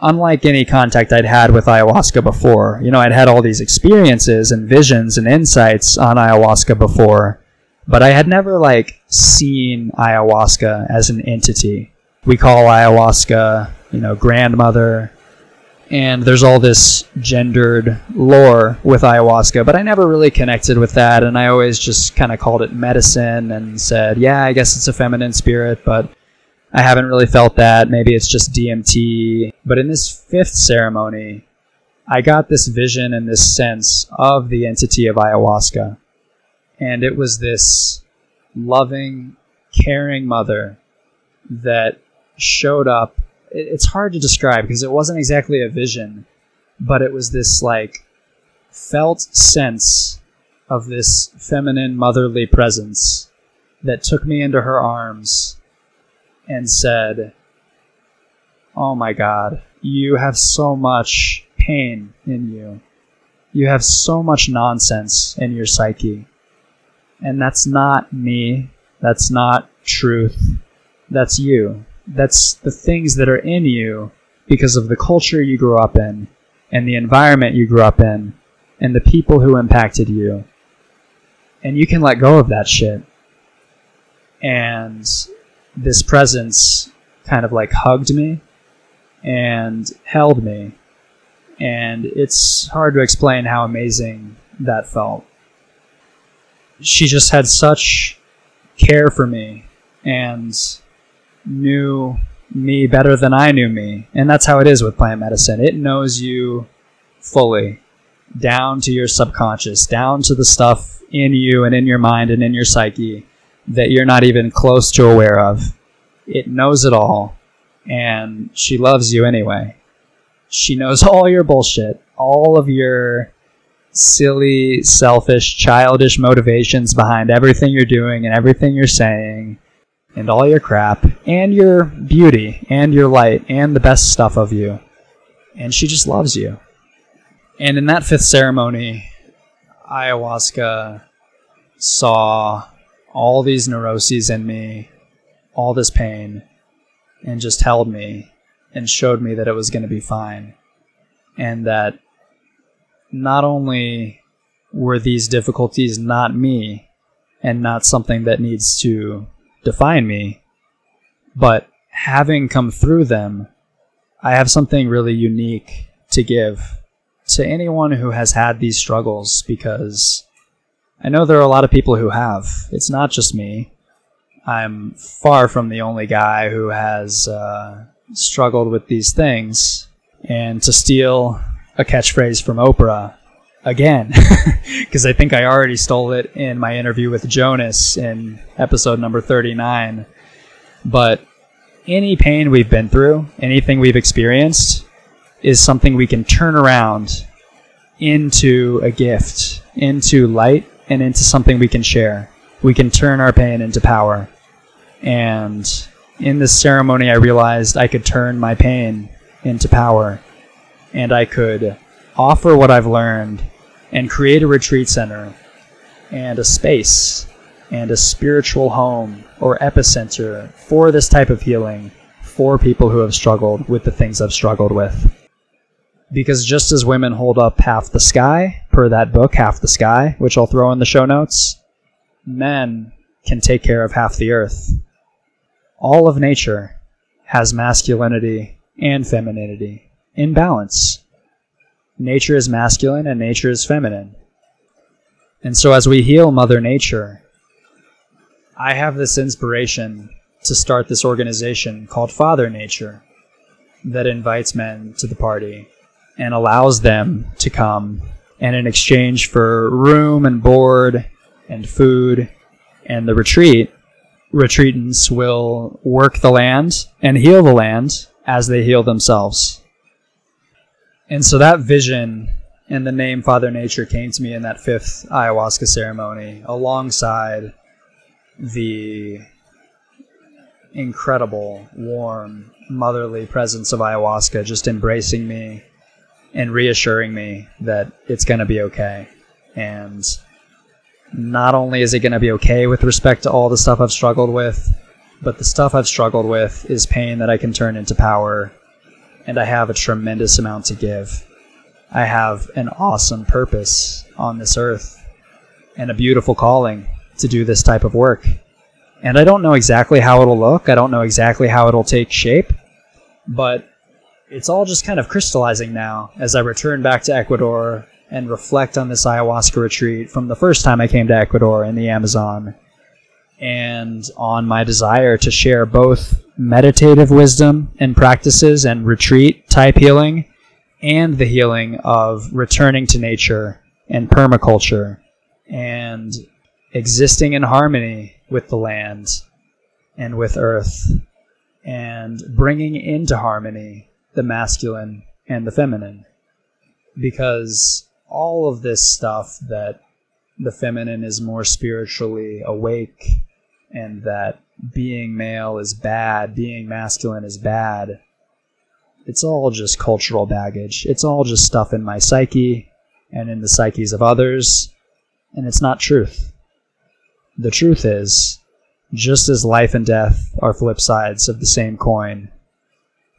unlike any contact I'd had with ayahuasca before. You know, I'd had all these experiences and visions and insights on ayahuasca before, but I had never, like, seen ayahuasca as an entity. We call ayahuasca, you know, grandmother, and there's all this gendered lore with ayahuasca, but I never really connected with that, and I always just kind of called it medicine and said, yeah, I guess it's a feminine spirit, but I haven't really felt that. Maybe it's just DMT. But in this fifth ceremony, I got this vision and this sense of the entity of ayahuasca, and it was this loving, caring mother that showed up. It's hard to describe because it wasn't exactly a vision, but it was this, like, felt sense of this feminine motherly presence that took me into her arms and said, oh my God, you have so much pain in you. You have so much nonsense in your psyche. And that's not me. That's not truth. That's you. That's the things that are in you because of the culture you grew up in and the environment you grew up in and the people who impacted you. And you can let go of that shit. And this presence kind of, like, hugged me and held me. And it's hard to explain how amazing that felt. She just had such care for me and knew me better than I knew me. And that's how it is with plant medicine. It knows you fully, down to your subconscious, down to the stuff in you and in your mind and in your psyche that you're not even close to aware of. It knows it all, and she loves you anyway. She knows all your bullshit, all of your silly, selfish, childish motivations behind everything you're doing and everything you're saying, and all your crap, and your beauty, and your light, and the best stuff of you. And she just loves you. And in that fifth ceremony, ayahuasca saw all these neuroses in me, all this pain, and just held me and showed me that it was going to be fine. And that not only were these difficulties not me, and not something that needs to define me, but having come through them, I have something really unique to give to anyone who has had these struggles, because I know there are a lot of people who have. It's not just me. I'm far from the only guy who has struggled with these things. And to steal a catchphrase from Oprah again, because I think I already stole it in my interview with Jonas in episode number 39. But any pain we've been through, anything we've experienced, is something we can turn around into a gift, into light, and into something we can share. We can turn our pain into power. And in this ceremony, I realized I could turn my pain into power. And I could offer what I've learned and create a retreat center and a space and a spiritual home or epicenter for this type of healing for people who have struggled with the things I've struggled with. Because just as women hold up half the sky, per that book, Half the Sky, which I'll throw in the show notes, men can take care of half the earth. All of nature has masculinity and femininity in balance. Nature is masculine and nature is feminine. And so as we heal Mother Nature, I have this inspiration to start this organization called Father Nature that invites men to the party and allows them to come. And in exchange for room and board and food and the retreat, retreatants will work the land and heal the land as they heal themselves. And so that vision and the name Father Nature came to me in that fifth ayahuasca ceremony, alongside the incredible, warm, motherly presence of ayahuasca just embracing me and reassuring me that it's going to be okay. And not only is it going to be okay with respect to all the stuff I've struggled with, but the stuff I've struggled with is pain that I can turn into power. And I have a tremendous amount to give. I have an awesome purpose on this earth and a beautiful calling to do this type of work. And I don't know exactly how it'll look. I don't know exactly how it'll take shape, but it's all just kind of crystallizing now as I return back to Ecuador and reflect on this ayahuasca retreat from the first time I came to Ecuador in the Amazon, and on my desire to share both meditative wisdom and practices and retreat type healing and the healing of returning to nature and permaculture and existing in harmony with the land and with earth and bringing into harmony the masculine and the feminine. Because all of this stuff that the feminine is more spiritually awake and that being male is bad, being masculine is bad, it's all just cultural baggage. It's all just stuff in my psyche and in the psyches of others, and it's not truth. The truth is, just as life and death are flip sides of the same coin,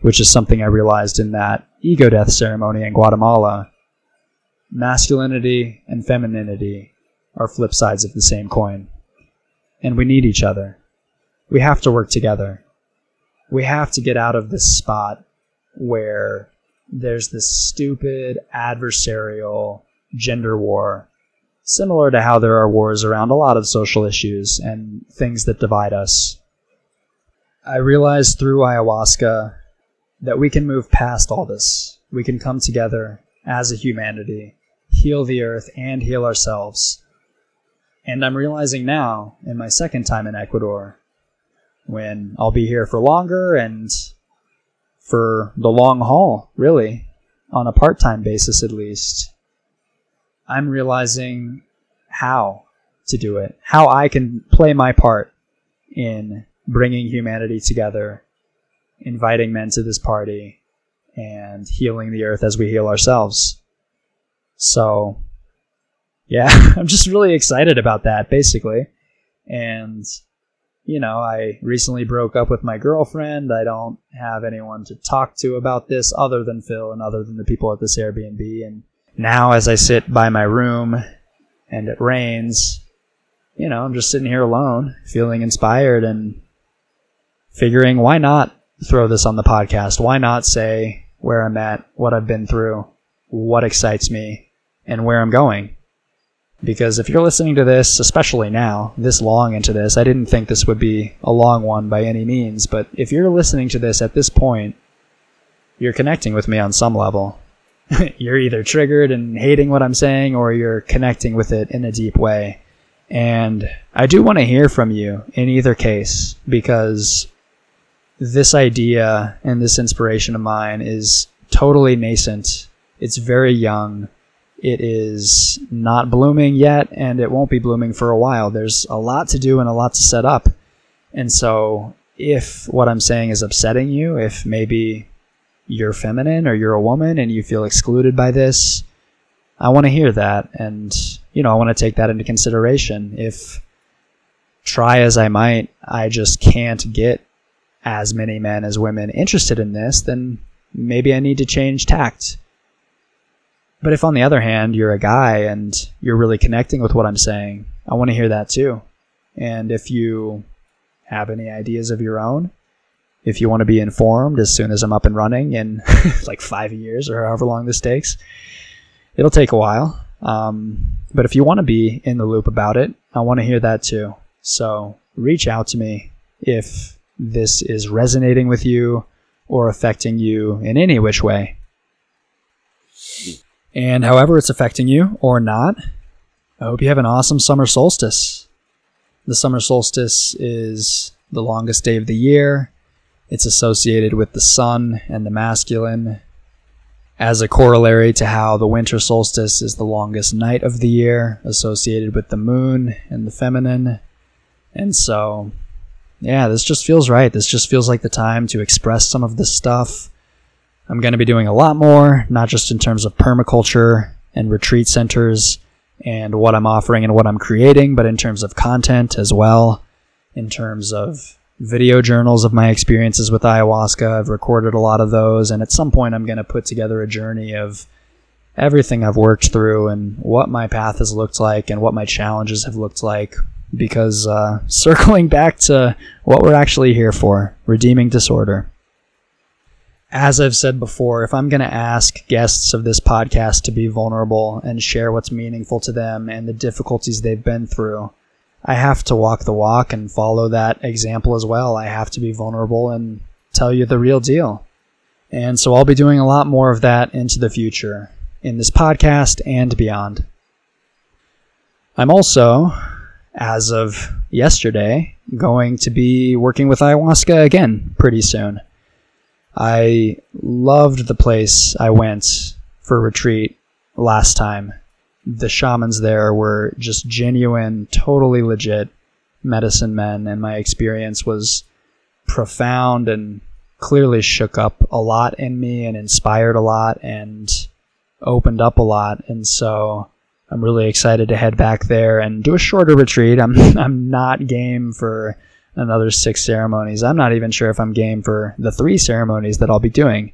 which is something I realized in that ego death ceremony in Guatemala, masculinity and femininity are flip sides of the same coin. And we need each other. We have to work together. We have to get out of this spot where there's this stupid adversarial gender war, similar to how there are wars around a lot of social issues and things that divide us. I realized through ayahuasca that we can move past all this. We can come together as a humanity, heal the earth and heal ourselves. And I'm realizing now, in my second time in Ecuador, when I'll be here for longer and for the long haul, really, on a part-time basis at least, I'm realizing how to do it, how I can play my part in bringing humanity together, inviting men to this party, and healing the earth as we heal ourselves. So, yeah, I'm just really excited about that, basically. And, you know, I recently broke up with my girlfriend. I don't have anyone to talk to about this other than Phil and other than the people at this Airbnb. And now as I sit by my room and it rains, you know, I'm just sitting here alone, feeling inspired and figuring, why not throw this on the podcast? Why not say where I'm at, what I've been through, what excites me, and where I'm going? Because if you're listening to this, especially now, this long into this, I didn't think this would be a long one by any means, but if you're listening to this at this point, you're connecting with me on some level. You're either triggered and hating what I'm saying, or you're connecting with it in a deep way. And I do want to hear from you in either case, because this idea and this inspiration of mine is totally nascent. It's very young. It is not blooming yet, and it won't be blooming for a while. There's a lot to do and a lot to set up. And so if what I'm saying is upsetting you, if maybe you're feminine or you're a woman and you feel excluded by this, I want to hear that. And, you know, I want to take that into consideration. If, try as I might, I just can't get as many men as women interested in this, then maybe I need to change tact. But if, on the other hand, you're a guy and you're really connecting with what I'm saying, I want to hear that too. And if you have any ideas of your own, if you want to be informed as soon as I'm up and running in like 5 years or however long this takes, it'll take a while. But if you want to be in the loop about it, I want to hear that too. So reach out to me if this is resonating with you or affecting you in any which way. And however it's affecting you or not, I hope you have an awesome summer solstice. The summer solstice is the longest day of the year. It's associated with the sun and the masculine, as a corollary to how the winter solstice is the longest night of the year, associated with the moon and the feminine. And so, yeah, this just feels right. This just feels like the time to express some of this stuff. I'm going to be doing a lot more, not just in terms of permaculture and retreat centers and what I'm offering and what I'm creating, but in terms of content as well, in terms of video journals of my experiences with ayahuasca. I've recorded a lot of those, and at some point I'm going to put together a journey of everything I've worked through and what my path has looked like and what my challenges have looked like, because circling back to what we're actually here for, redeeming disorder. As I've said before, if I'm going to ask guests of this podcast to be vulnerable and share what's meaningful to them and the difficulties they've been through, I have to walk the walk and follow that example as well. I have to be vulnerable and tell you the real deal. And so I'll be doing a lot more of that into the future, in this podcast and beyond. I'm also, as of yesterday, going to be working with ayahuasca again pretty soon. I loved the place I went for retreat last time. The shamans there were just genuine, totally legit medicine men, and my experience was profound and clearly shook up a lot in me and inspired a lot and opened up a lot. And so I'm really excited to head back there and do a shorter retreat. I'm not game for another 6 ceremonies. I'm not even sure if I'm game for the 3 ceremonies that I'll be doing,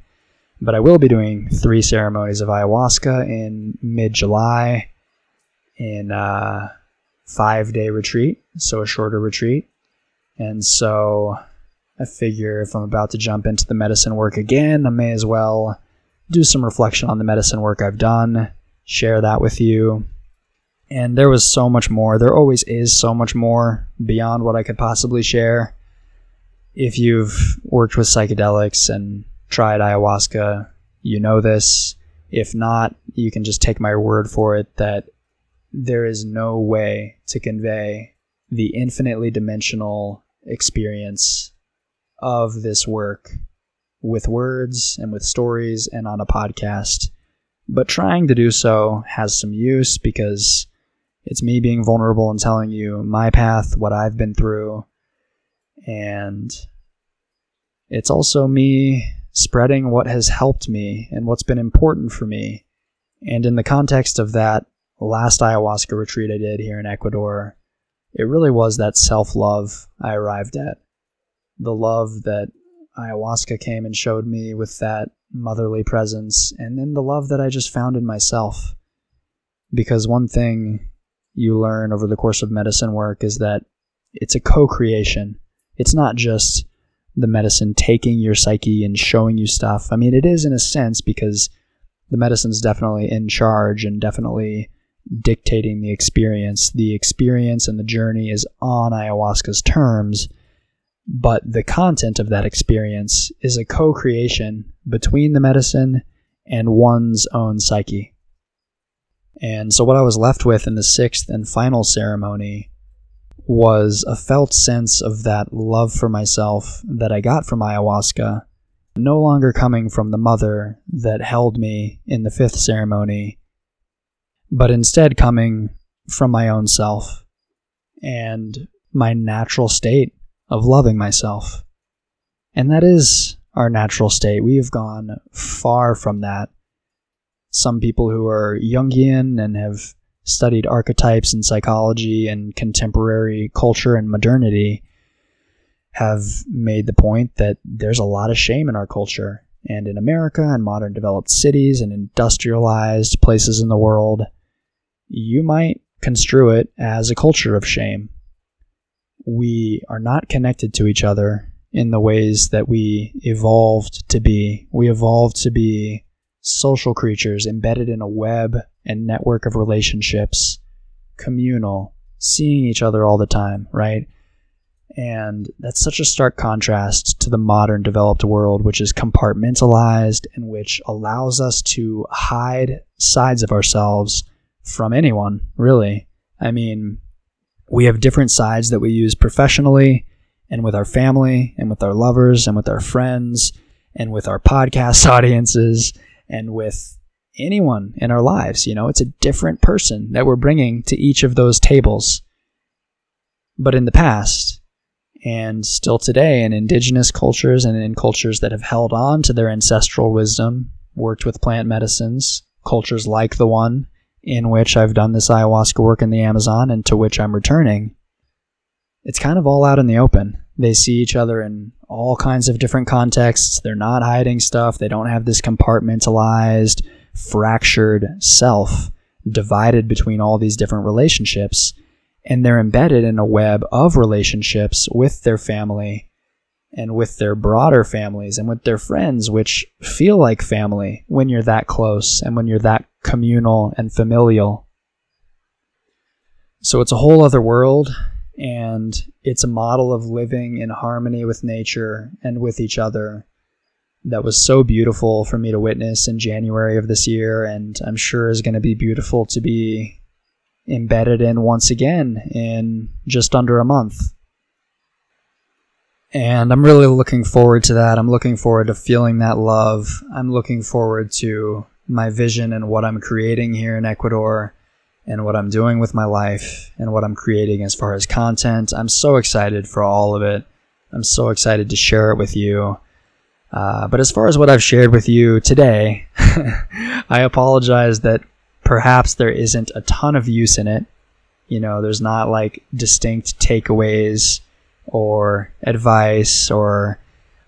but I will be doing 3 ceremonies of ayahuasca in mid-July in a 5-day retreat, so a shorter retreat. And so I figure if I'm about to jump into the medicine work again, I may as well do some reflection on the medicine work I've done, share that with you. And there was so much more. There always is so much more beyond what I could possibly share. If you've worked with psychedelics and tried ayahuasca, you know this. If not, you can just take my word for it that there is no way to convey the infinitely dimensional experience of this work with words and with stories and on a podcast. But trying to do so has some use, because it's me being vulnerable and telling you my path, what I've been through. And it's also me spreading what has helped me and what's been important for me. And in the context of that last ayahuasca retreat I did here in Ecuador, it really was that self-love I arrived at. The love that ayahuasca came and showed me with that motherly presence, and then the love that I just found in myself. Because one thing you learn over the course of medicine work is that it's a co-creation. It's not just the medicine taking your psyche and showing you stuff. I mean, it is in a sense, because the medicine's definitely in charge and definitely dictating the experience. The experience and the journey is on ayahuasca's terms, but the content of that experience is a co-creation between the medicine and one's own psyche. And so what I was left with in the sixth and final ceremony was a felt sense of that love for myself that I got from ayahuasca, no longer coming from the mother that held me in the fifth ceremony, but instead coming from my own self and my natural state of loving myself. And that is our natural state. We've gone far from that. Some people who are Jungian and have studied archetypes in psychology and contemporary culture and modernity have made the point that there's a lot of shame in our culture and in America and modern developed cities and industrialized places in the world. You might construe it as a culture of shame. We are not connected to each other in the ways that we evolved to be. We evolved to be social creatures embedded in a web and network of relationships, communal, seeing each other all the time, right? And that's such a stark contrast to the modern developed world, which is compartmentalized and which allows us to hide sides of ourselves from anyone, really. I mean, we have different sides that we use professionally and with our family and with our lovers and with our friends and with our podcast audiences and with anyone in our lives. You know, it's a different person that we're bringing to each of those tables. But in the past, and still today, in indigenous cultures and in cultures that have held on to their ancestral wisdom, worked with plant medicines, cultures like the one in which I've done this ayahuasca work in the Amazon and to which I'm returning, it's kind of all out in the open. They see each other in all kinds of different contexts. They're not hiding stuff. They don't have this compartmentalized, fractured self divided between all these different relationships. And they're embedded in a web of relationships with their family and with their broader families and with their friends, which feel like family when you're that close and when you're that communal and familial. So it's a whole other world, and it's a model of living in harmony with nature and with each other that was so beautiful for me to witness in January of this year, and I'm sure is going to be beautiful to be embedded in once again in just under a month. And I'm really looking forward to that. I'm looking forward to feeling that love. I'm looking forward to my vision and what I'm creating here in Ecuador and what I'm doing with my life and what I'm creating as far as content. I'm so excited for all of it. I'm so excited to share it with you. But as far as what I've shared with you today, I apologize that perhaps there isn't a ton of use in it. You know, there's not like distinct takeaways or advice or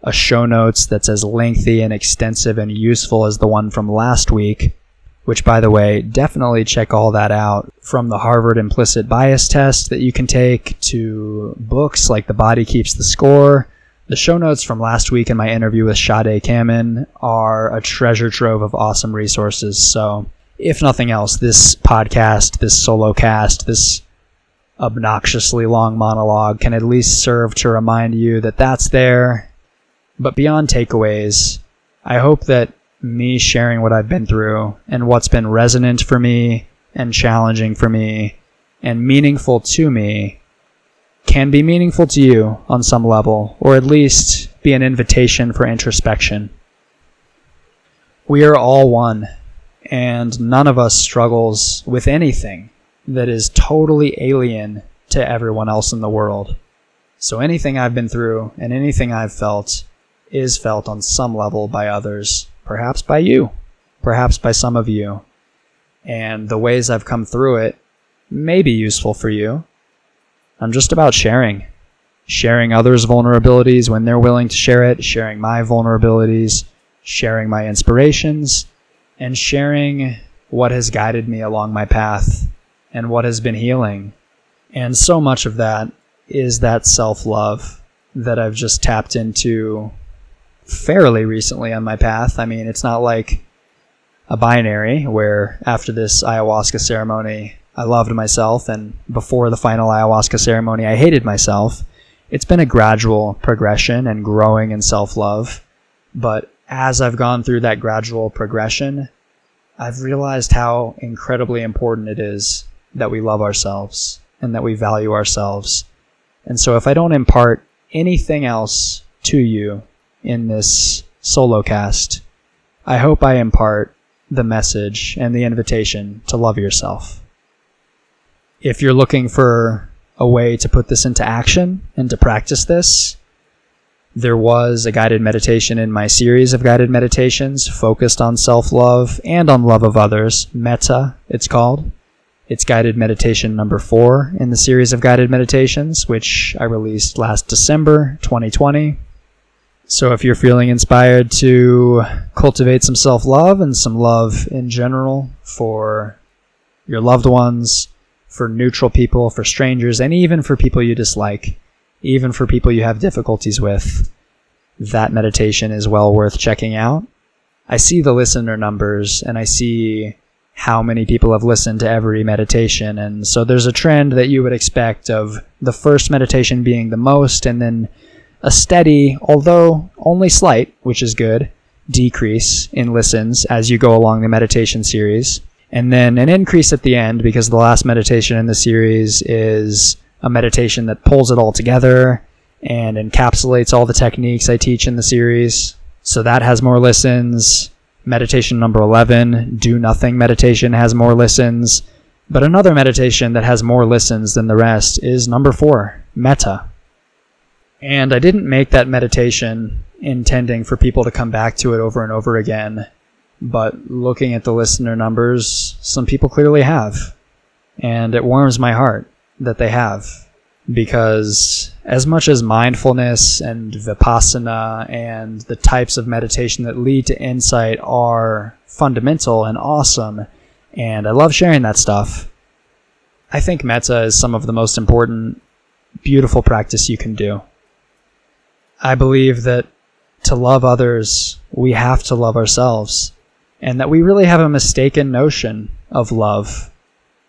a show notes that's as lengthy and extensive and useful as the one from last week, which, by the way, definitely check all that out, from the Harvard implicit bias test that you can take to books like The Body Keeps the Score. The show notes from last week and my interview with Sade Kamen are a treasure trove of awesome resources. So if nothing else, this podcast, this solo cast, this obnoxiously long monologue can at least serve to remind you that that's there. But beyond takeaways, I hope that me sharing what I've been through and what's been resonant for me and challenging for me and meaningful to me can be meaningful to you on some level, or at least be an invitation for introspection. We are all one, and none of us struggles with anything that is totally alien to everyone else in the world. So anything I've been through and anything I've felt is felt on some level by others, perhaps by you, perhaps by some of you. And the ways I've come through it may be useful for you. I'm just about sharing others' vulnerabilities when they're willing to share it, sharing my vulnerabilities, sharing my inspirations, and sharing what has guided me along my path and what has been healing. And so much of that is that self-love that I've just tapped into fairly recently on my path. I mean, it's not like a binary where after this ayahuasca ceremony, I loved myself, and before the final ayahuasca ceremony, I hated myself. It's been a gradual progression and growing in self-love. But as I've gone through that gradual progression, I've realized how incredibly important it is that we love ourselves and that we value ourselves. And so if I don't impart anything else to you in this solo cast, I hope I impart the message and the invitation to love yourself. If you're looking for a way to put this into action and to practice this, there was a guided meditation in my series of guided meditations focused on self-love and on love of others. Metta, it's called. It's guided meditation number 4 in the series of guided meditations, which I released last December 2020. So if you're feeling inspired to cultivate some self-love and some love in general for your loved ones, for neutral people, for strangers, and even for people you dislike, even for people you have difficulties with, that meditation is well worth checking out. I see the listener numbers, and I see how many people have listened to every meditation, and so there's a trend that you would expect of the first meditation being the most, and then a steady, although only slight, which is good, decrease in listens as you go along the meditation series. And then an increase at the end, because the last meditation in the series is a meditation that pulls it all together and encapsulates all the techniques I teach in the series. So that has more listens. Meditation number 11, Do Nothing Meditation, has more listens. But another meditation that has more listens than the rest is number 4, Metta. And I didn't make that meditation intending for people to come back to it over and over again. But looking at the listener numbers, some people clearly have. And it warms my heart that they have. Because as much as mindfulness and vipassana and the types of meditation that lead to insight are fundamental and awesome, and I love sharing that stuff, I think metta is some of the most important, beautiful practice you can do. I believe that to love others, we have to love ourselves. And that we really have a mistaken notion of love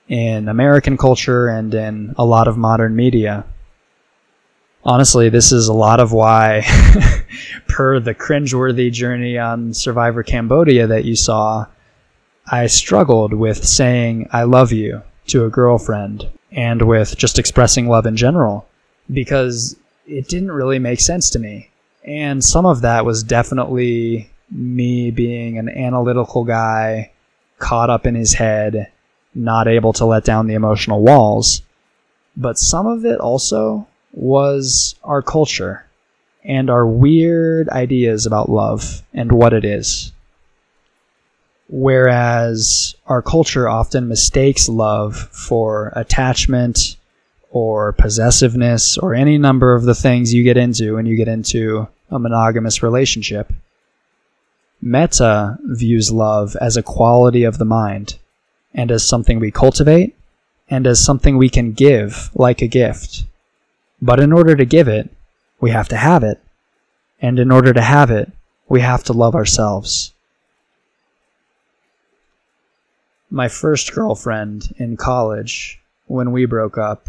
in American culture and in a lot of modern media. Honestly, this is a lot of why, per the cringeworthy journey on Survivor Cambodia that you saw, I struggled with saying I love you to a girlfriend and with just expressing love in general, because it didn't really make sense to me. And some of that was definitely me being an analytical guy, caught up in his head, not able to let down the emotional walls. But some of it also was our culture and our weird ideas about love and what it is. Whereas our culture often mistakes love for attachment or possessiveness or any number of the things you get into when you get into a monogamous relationship. Metta views love as a quality of the mind, and as something we cultivate, and as something we can give like a gift. But in order to give it, we have to have it. And in order to have it, we have to love ourselves. My first girlfriend in college, when we broke up,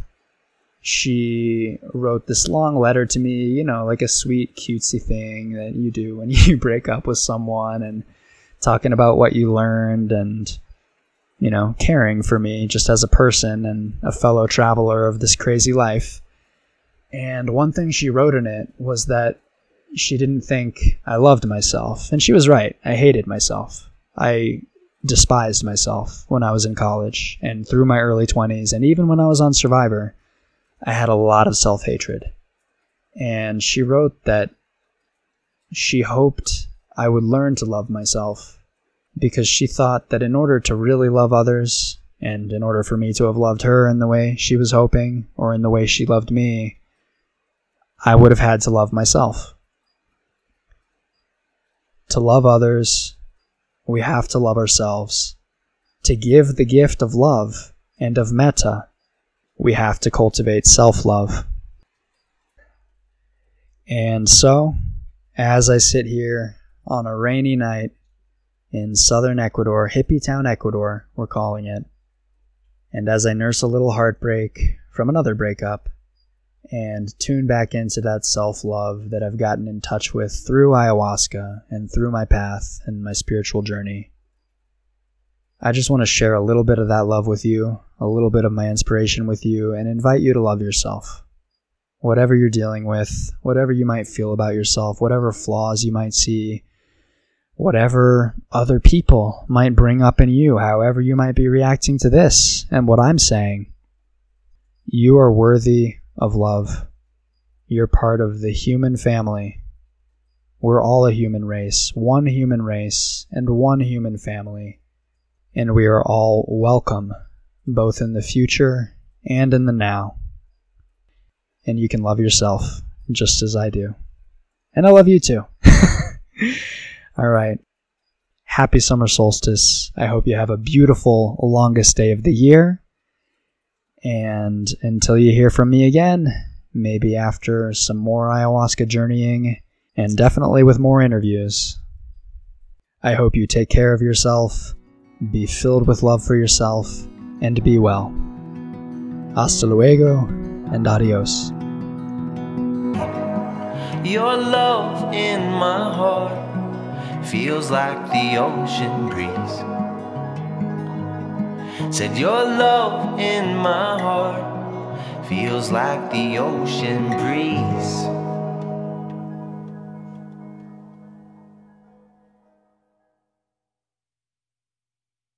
she wrote this long letter to me, like a sweet, cutesy thing that you do when you break up with someone, and talking about what you learned and, caring for me just as a person and a fellow traveler of this crazy life. And one thing she wrote in it was that she didn't think I loved myself. And she was right. I hated myself. I despised myself when I was in college and through my early 20s, and even when I was on Survivor. I had a lot of self-hatred, and she wrote that she hoped I would learn to love myself, because she thought that in order to really love others, and in order for me to have loved her in the way she was hoping, or in the way she loved me, I would have had to love myself. To love others, we have to love ourselves. To give the gift of love and of metta, we have to cultivate self-love. And so, as I sit here on a rainy night, in southern Ecuador, Hippie Town, Ecuador, we're calling it. And as I nurse a little heartbreak from another breakup and tune back into that self-love that I've gotten in touch with through ayahuasca and through my path and my spiritual journey, I just want to share a little bit of that love with you, a little bit of my inspiration with you, and invite you to love yourself. Whatever you're dealing with, whatever you might feel about yourself, whatever flaws you might see, whatever other people might bring up in you, however you might be reacting to this and what I'm saying, you are worthy of love. You're part of the human family. We're all a human race, one human race, and one human family. And we are all welcome, both in the future and in the now. And you can love yourself, just as I do. And I love you too. All right. Happy summer solstice. I hope you have a beautiful, longest day of the year. And until you hear from me again, maybe after some more ayahuasca journeying, and definitely with more interviews, I hope you take care of yourself. Be filled with love for yourself, and be well. Hasta luego, and adios. Your love in my heart feels like the ocean breeze. Said your love in my heart feels like the ocean breeze.